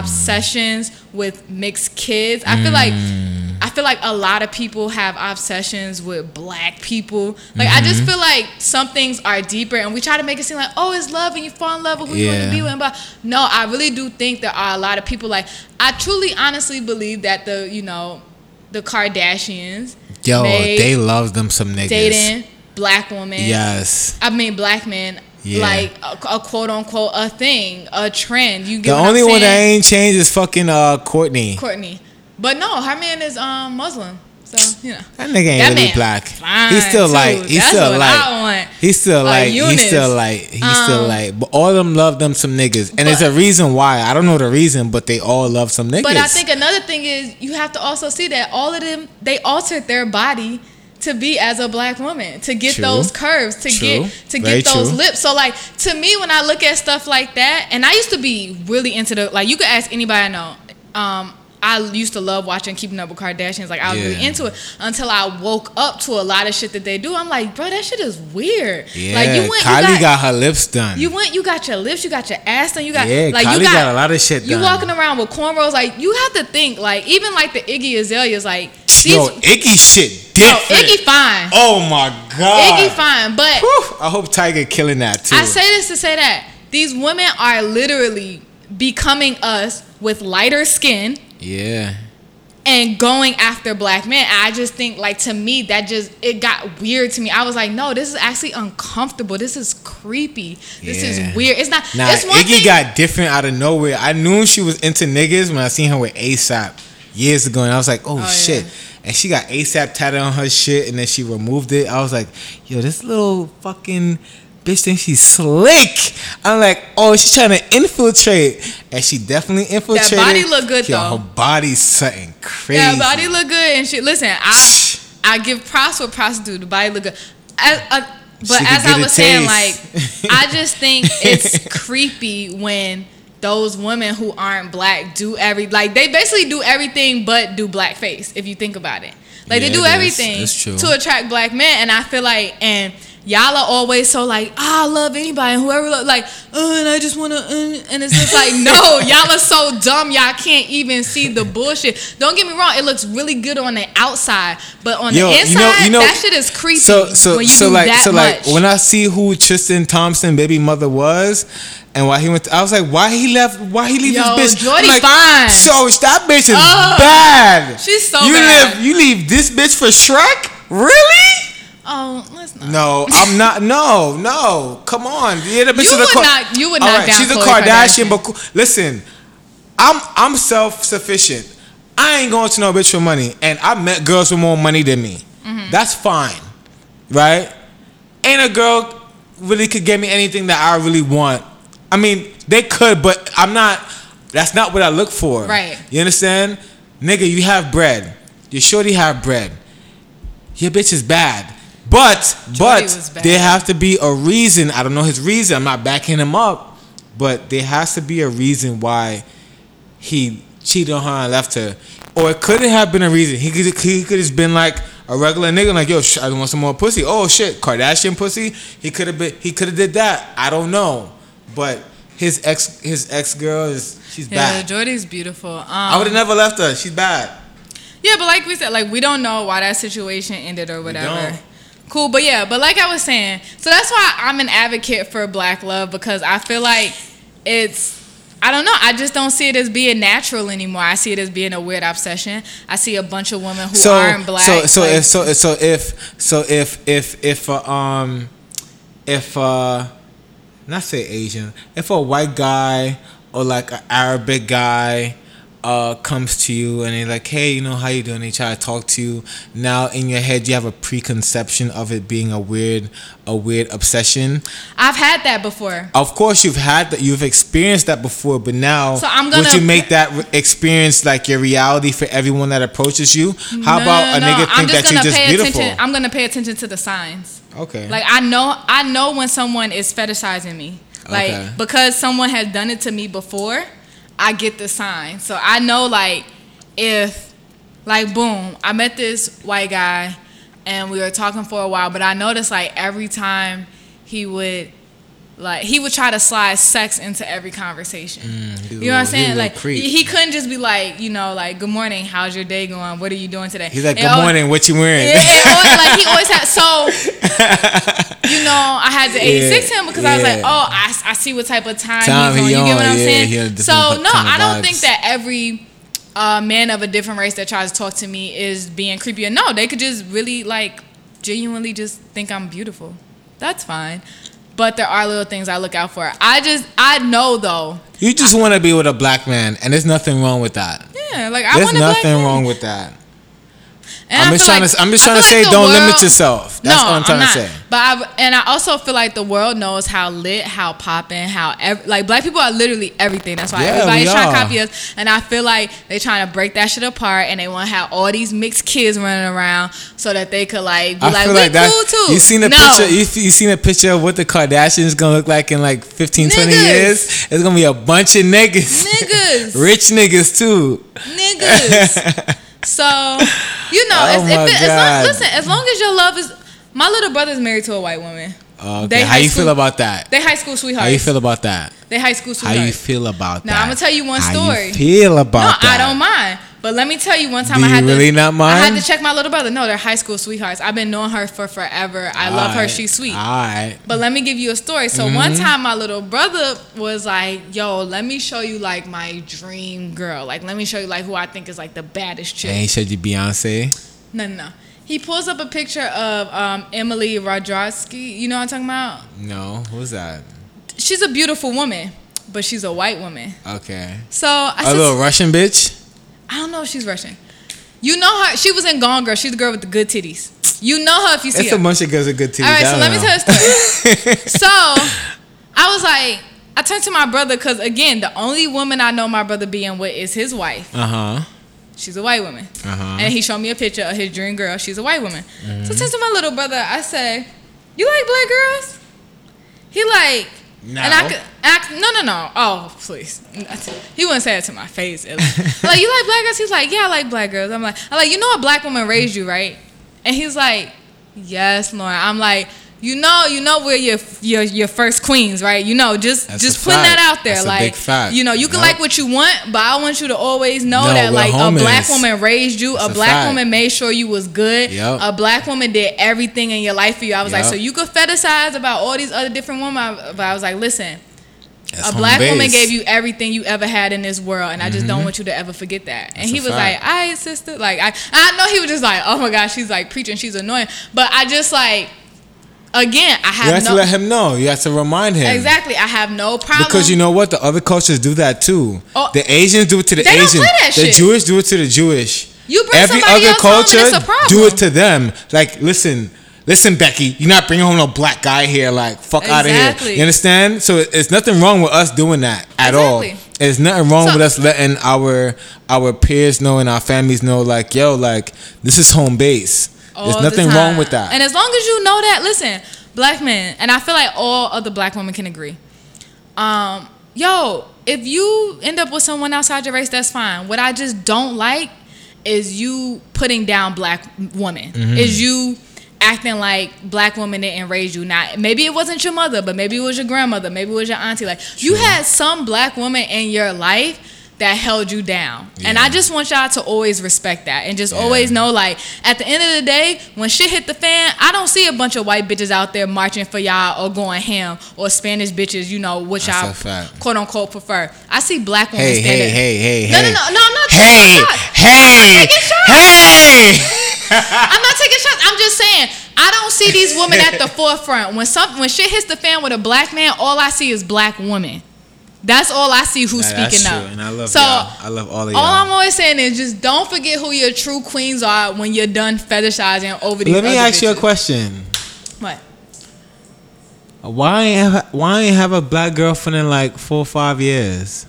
obsessions with mixed kids. I feel like a lot of people have obsessions with black people. Like I just feel like some things are deeper, and we try to make it seem like, oh, it's love and you fall in love with who you want to be with. But no, I really do think there are a lot of people, like I truly honestly believe that the Kardashians, they love them some niggas dating black women. Yes, I mean black men. Yeah. Like a quote unquote a thing, a trend. You get the only one that ain't changed is fucking Courtney. But no, her man is Muslim, so you know that nigga ain't really black. He's still like, he's still like. But all of them love them some niggas, and there's a reason why. I don't know the reason, but they all love some niggas. But I think another thing is you have to also see that all of them, they altered their body to be as a black woman, to get those curves, to get those lips. So like to me, when I look at stuff like that, and I used to be really into the, like you could ask anybody I know. I used to love watching Keeping Up with Kardashians. Like I was really into it until I woke up to a lot of shit that they do. I'm like, bro, that shit is weird. Yeah, like you went, Kylie got her lips done. You went, you got your lips, you got your ass done. You got like Kylie got a lot of shit done. You walking around with cornrows. Like you have to think, like even like the Iggy Azaleas, like these, yo, Iggy shit different. Yo, Iggy fine. Oh my god, Iggy fine. But whew, I hope Tiger killing that too. I say this to say that these women are literally becoming us with lighter skin. Yeah. And going after black men. I just think, like, to me, that just, it got weird to me. I was like, no, this is actually uncomfortable. This is creepy. This is weird. It's not. Nah, it's one Iggy thing. Got different out of nowhere. I knew she was into niggas when I seen her with ASAP years ago. And I was like, oh shit. Yeah. And she got ASAP tatted on her shit. And then she removed it. I was like, yo, this little fucking bitch thinks she's slick. I'm like, oh, she's trying to infiltrate, and she definitely infiltrated. That body look good, yo, though. Her body's something crazy. That body look good, and she listen. I give props for prostitute. The body look good, but as I was saying, like I just think it's creepy when those women who aren't black do they basically do everything but do blackface. If you think about it, like they do everything to attract black men, and I feel like y'all are always so like, I love anybody and whoever like, and I just want to, and it's just like, no, y'all are so dumb. Y'all can't even see the bullshit. Don't get me wrong, it looks really good on the outside, but on the inside, that shit is creepy. So when I see who Tristan Thompson baby mother was, and why he went, I was like, why he leave this bitch? Jordy, like, fine. So that bitch is bad. She's so bad. You leave this bitch for Shrek? Really? Oh, let's not. No, I'm not. No. Come on. Yeah, the bitch you would not. Right, she's a Kardashian, but listen, I'm self-sufficient. I ain't going to no bitch for money, and I met girls with more money than me. Mm-hmm. That's fine, right? Ain't a girl really could get me anything that I really want. I mean, they could, but I'm not. That's not what I look for. Right. You understand, nigga? You have bread. Your shorty have bread. Your bitch is bad. But there has to be a reason. I don't know his reason. I'm not backing him up. But there has to be a reason why he cheated on her and left her. Or it couldn't have been a reason. He could have been like a regular nigga, like, yo, I want some more pussy. Oh shit, Kardashian pussy. He could have did that. I don't know. But his ex girl she's bad. Yeah, Jordy's beautiful. I would have never left her. She's bad. Yeah, but like we said, like we don't know why that situation ended or whatever. We don't. Cool, but yeah, but like I was saying, so that's why I'm an advocate for black love, because I feel like it's, I don't know, I just don't see it as being natural anymore. I see it as being a weird obsession. I see a bunch of women who aren't black. If a white guy or like an Arabic guy comes to you and they're like, hey, you know, how you doing? They try to talk to you. Now in your head you have a preconception of it being a weird obsession. I've had that before. Of course you've had that. You've experienced that before. But now, so would you make that experience like your reality for everyone that approaches you? How about a nigga think that you're just beautiful? I'm gonna pay attention to the signs. Okay. Like I know when someone is fetishizing me. Like because someone has done it to me before, I get the sign. So I know, like, if, like, boom, I met this white guy and we were talking for a while, but I noticed, like, every time he would try to slide sex into every conversation. You know what I'm saying? Like, he couldn't just be like, you know, like, good morning, how's your day going? What are you doing today? He's like, good morning, what you wearing? He always had, you know, I had to 86 him because I was like, oh, I see what type of time he's on. You get what I'm saying? So, no, I don't think that every man of a different race that tries to talk to me is being creepy. Or no, they could just really, like, genuinely just think I'm beautiful. That's fine. But there are little things I look out for. I know though. You just want to be with a black man, and there's nothing wrong with that. Yeah, like I want to. There's nothing wrong with that. And I'm just trying to say, don't limit yourself. That's what I'm trying to say. But I also feel like the world knows how lit, how poppin', how like black people are literally everything. That's why everybody's trying to copy us. And I feel like they're trying to break that shit apart, and they want to have all these mixed kids running around so that they could like be like, we cool too. You seen a picture of what the Kardashians gonna look like in like 15, 20 years? It's gonna be a bunch of niggas. Niggas. Rich niggas too. Niggas. So, you know, as long as your love is... My little brother's married to a white woman. Okay. They high school sweethearts. How you feel about that? How you feel about that? Now, I'm going to tell you one story. How you feel about that? No, I don't mind. But let me tell you one time I had to check my little brother. No, they're high school sweethearts. I've been knowing her for forever. I love her. She's sweet. All right. But let me give you a story. So one time my little brother was like, yo, let me show you like my dream girl. Like, let me show you like who I think is like the baddest chick. And he showed you Beyonce? No. He pulls up a picture of Emily Radrasky. You know what I'm talking about? No. Who's that? She's a beautiful woman, but she's a white woman. Okay. So a little Russian bitch? I don't know if she's Russian. You know her. She was in Gone Girl. She's the girl with the good titties. You know her if you see her. It's a bunch of girls with good titties. All right, so let me tell you a story. So I was like, I turned to my brother because, again, the only woman I know my brother being with is his wife. Uh-huh. She's a white woman. Uh-huh. And he showed me a picture of his dream girl. She's a white woman. Mm-hmm. So I turned to my little brother. I said, you like black girls? He like... No. And no. Oh, please. He wouldn't say it to my face. Like, you like black girls? He's like, yeah, I like black girls. I'm like, you know a black woman raised you, right? And he's like, yes, Lauren. I'm like, you know we're your first queens, right? You know, just putting that out there. That's like a big fact. You know, you can like what you want, but I want you to always know that like a black woman raised you. That's a black woman made sure you was good. Yep. A black woman did everything in your life for you. I was like, so you could fetishize about all these other different women, but I was like, listen, that's a black woman gave you everything you ever had in this world, and I just don't want you to ever forget that. And he was like, all right, sister. Like I know he was just like, oh my gosh, she's like preaching, she's annoying. But I just like, again, you have to let him know. You have to remind him. Exactly. I have no problem. Because you know what? The other cultures do that too. Oh, the Asians do it to the Asians. They don't play that shit. The Jewish do it to the Jewish. You bring every somebody other else culture home and it's a problem. Do it to them. Like, listen, Becky, you're not bringing home no black guy here. Like, fuck out of here. You understand? So it's nothing wrong with us doing that at all. There's nothing wrong with us letting our peers know and our families know. Like, yo, like this is home base. There's nothing wrong with that. And as long as you know that, listen, black men, and I feel like all other black women can agree. Yo, if you end up with someone outside your race, that's fine. What I just don't like is you putting down black women. Mm-hmm. Is you acting like black women didn't raise you. Now, maybe it wasn't your mother, but maybe it was your grandmother. Maybe it was your auntie. Like, you had some black woman in your life that held you down. Yeah. And I just want y'all to always respect that and just always know, like, at the end of the day, when shit hit the fan, I don't see a bunch of white bitches out there marching for y'all or going ham or Spanish bitches, you know, which that's y'all quote unquote prefer. I see black women standing. No, I'm not taking shots. I'm not taking shots. I'm just saying, I don't see these women at the forefront. When shit hits the fan with a black man, all I see is black women. That's all I see who's speaking up. And I love y'all. I love all of y'all. All I'm always saying is just don't forget who your true queens are when you're done fetishizing over these. Let me ask you a question. What? Why ain't have a black girlfriend in like 4 or 5 years?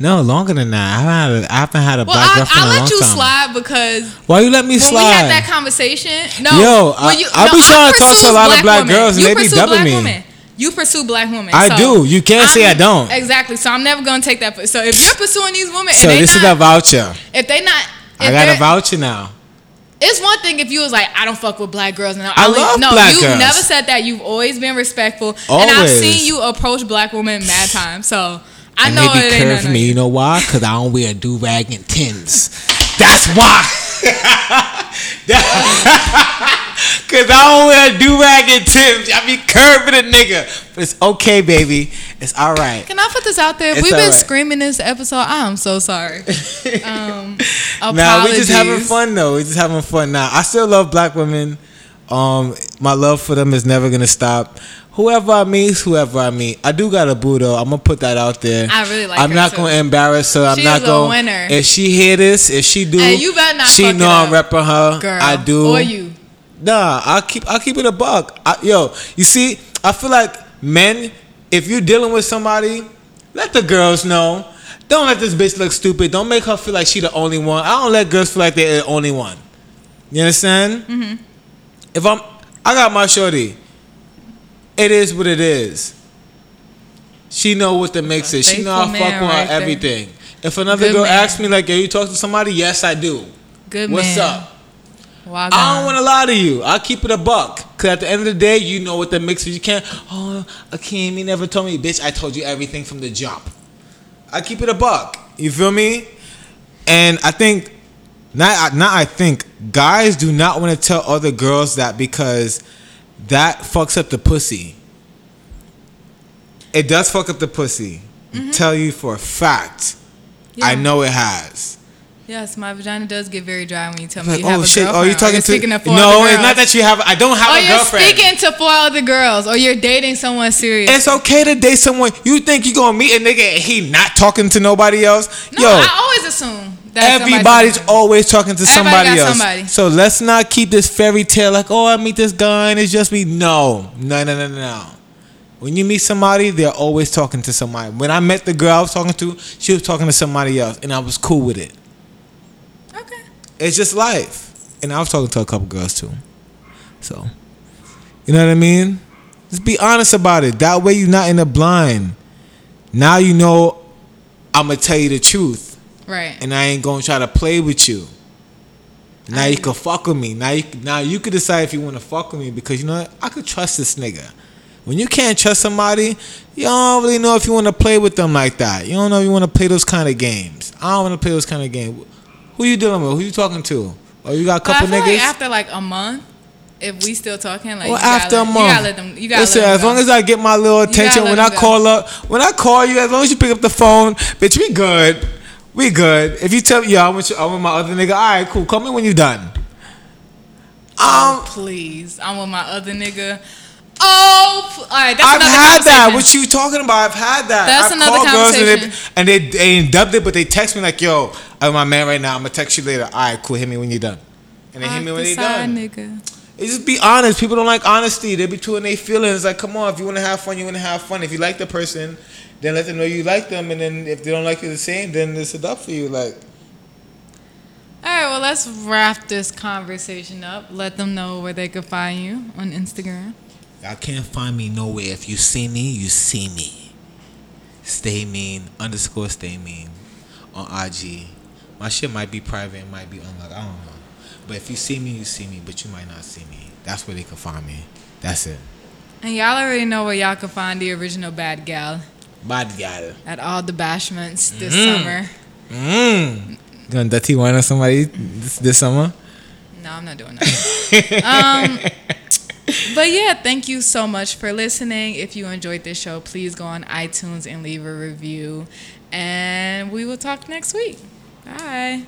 No, longer than that. I haven't had a black girlfriend in a long time. Well, I let you slide because... Why you let me slide? When we had that conversation... No. Yo, I be trying to talk to a lot of black girls and they be dubbing me. You pursue black women. I do. You can't say I don't. Exactly. So I'm never going to take that. So if you're pursuing these women... So this is a voucher. If they not... I got a voucher now. It's one thing if you was like, I don't fuck with black girls. And I love black girls. Never said that. You've always been respectful. Always. And I've seen you approach black women mad time. So... I know it ain't nothing. You know why? Because I don't wear a do-rag and tins. That's why. Because I don't wear a do-rag and tins. I be curving a nigga. But it's okay, baby. It's all right. Can I put this out there? We've been screaming this episode. I'm so sorry. Nah, we're just having fun, though. We're just having fun. Nah, I still love black women. My love for them is never going to stop. Whoever I meet. I do got a boo though. I'm going to put that out there. I really like her. I'm not going to embarrass her. I'm not going to. She's a winner. If she hear this, if she do, and you better not she know I'm repping her. Girl, I do. Or you. Nah, I'll keep it a buck. You see, I feel like men, if you're dealing with somebody, let the girls know. Don't let this bitch look stupid. Don't make her feel like she the only one. I don't let girls feel like they're the only one. You understand? Mm-hmm. If I got my shorty. It is what it is. She know what that makes it. She know I fuck with her everything. If another girl asks me like, "Yo, you talk to somebody?" Yes, I do. Good man. What's up? I don't want to lie to you. I keep it a buck. Cause at the end of the day, you know what that makes it. You can't. Oh, Akeem, he never told me, bitch. I told you everything from the jump. I keep it a buck. You feel me? And I think, I think guys do not want to tell other girls that because. That fucks up the pussy. It does fuck up the pussy. Mm-hmm. Tell you for a fact. Yeah. I know it has. Yes, my vagina does get very dry when you tell me like, you have a shit. Girlfriend. Oh, you're speaking to four other girls. No, it's not that you have. I don't have a girlfriend. Or you're speaking to four other girls, or you're dating someone serious. It's okay to date someone. You think you're gonna meet a nigga and he not talking to nobody else? No, yo, I always assume. Everybody's always talking to somebody else. Somebody. So let's not keep this fairy tale like, oh, I meet this guy and it's just me. No. When you meet somebody, they're always talking to somebody. When I met the girl I was talking to, she was talking to somebody else, and I was cool with it. Okay. It's just life. And I was talking to a couple girls too. So, you know what I mean? Just be honest about it. That way you're not in the blind. Now you know I'm going to tell you the truth. Right. And I ain't gonna try to play with you. Now you can fuck with me. Now you could decide if you want to fuck with me because you know what? I could trust this nigga. When you can't trust somebody, you don't really know if you want to play with them like that. You don't know if you want to play those kind of games. I don't want to play those kind of games. Who you dealing with? Who you talking to? Oh, you got a couple niggas? Like after like a month, if we still talking, like you gotta let them. As long as I get my little attention when I call up, when I call you, as long as you pick up the phone, bitch, we good. We good. If you tell me, yo, I want my other nigga. All right, cool. Call me when you done. Please. I want my other nigga. All right. That's I've had that. What you talking about? I've had that. That's another conversation. Girls and they ain't dubbed it, but they text me like, yo, I'm my man right now. I'm going to text you later. All right, cool. Hit me when you done. And they hit me when they done. Nigga. It just be honest. People don't like honesty. They be chewing their feelings. Like, come on. If you want to have fun, you want to have fun. If you like the person... Then let them know you like them, and then if they don't like you the same, then it's a dub for you. Like, all right, well, let's wrap this conversation up. Let them know where they can find you on Instagram. Y'all can't find me nowhere. If you see me, you see me. Stay mean_stay mean on IG. My shit might be private, it might be unlocked. I don't know. But if you see me, you see me. But you might not see me. That's where they can find me. That's it. And y'all already know where y'all can find the original bad gal. Bad gal. At all the bashments this summer. Going dirty wine on somebody this summer? No, I'm not doing that. But yeah, thank you so much for listening. If you enjoyed this show, please go on iTunes and leave a review. And we will talk next week. Bye.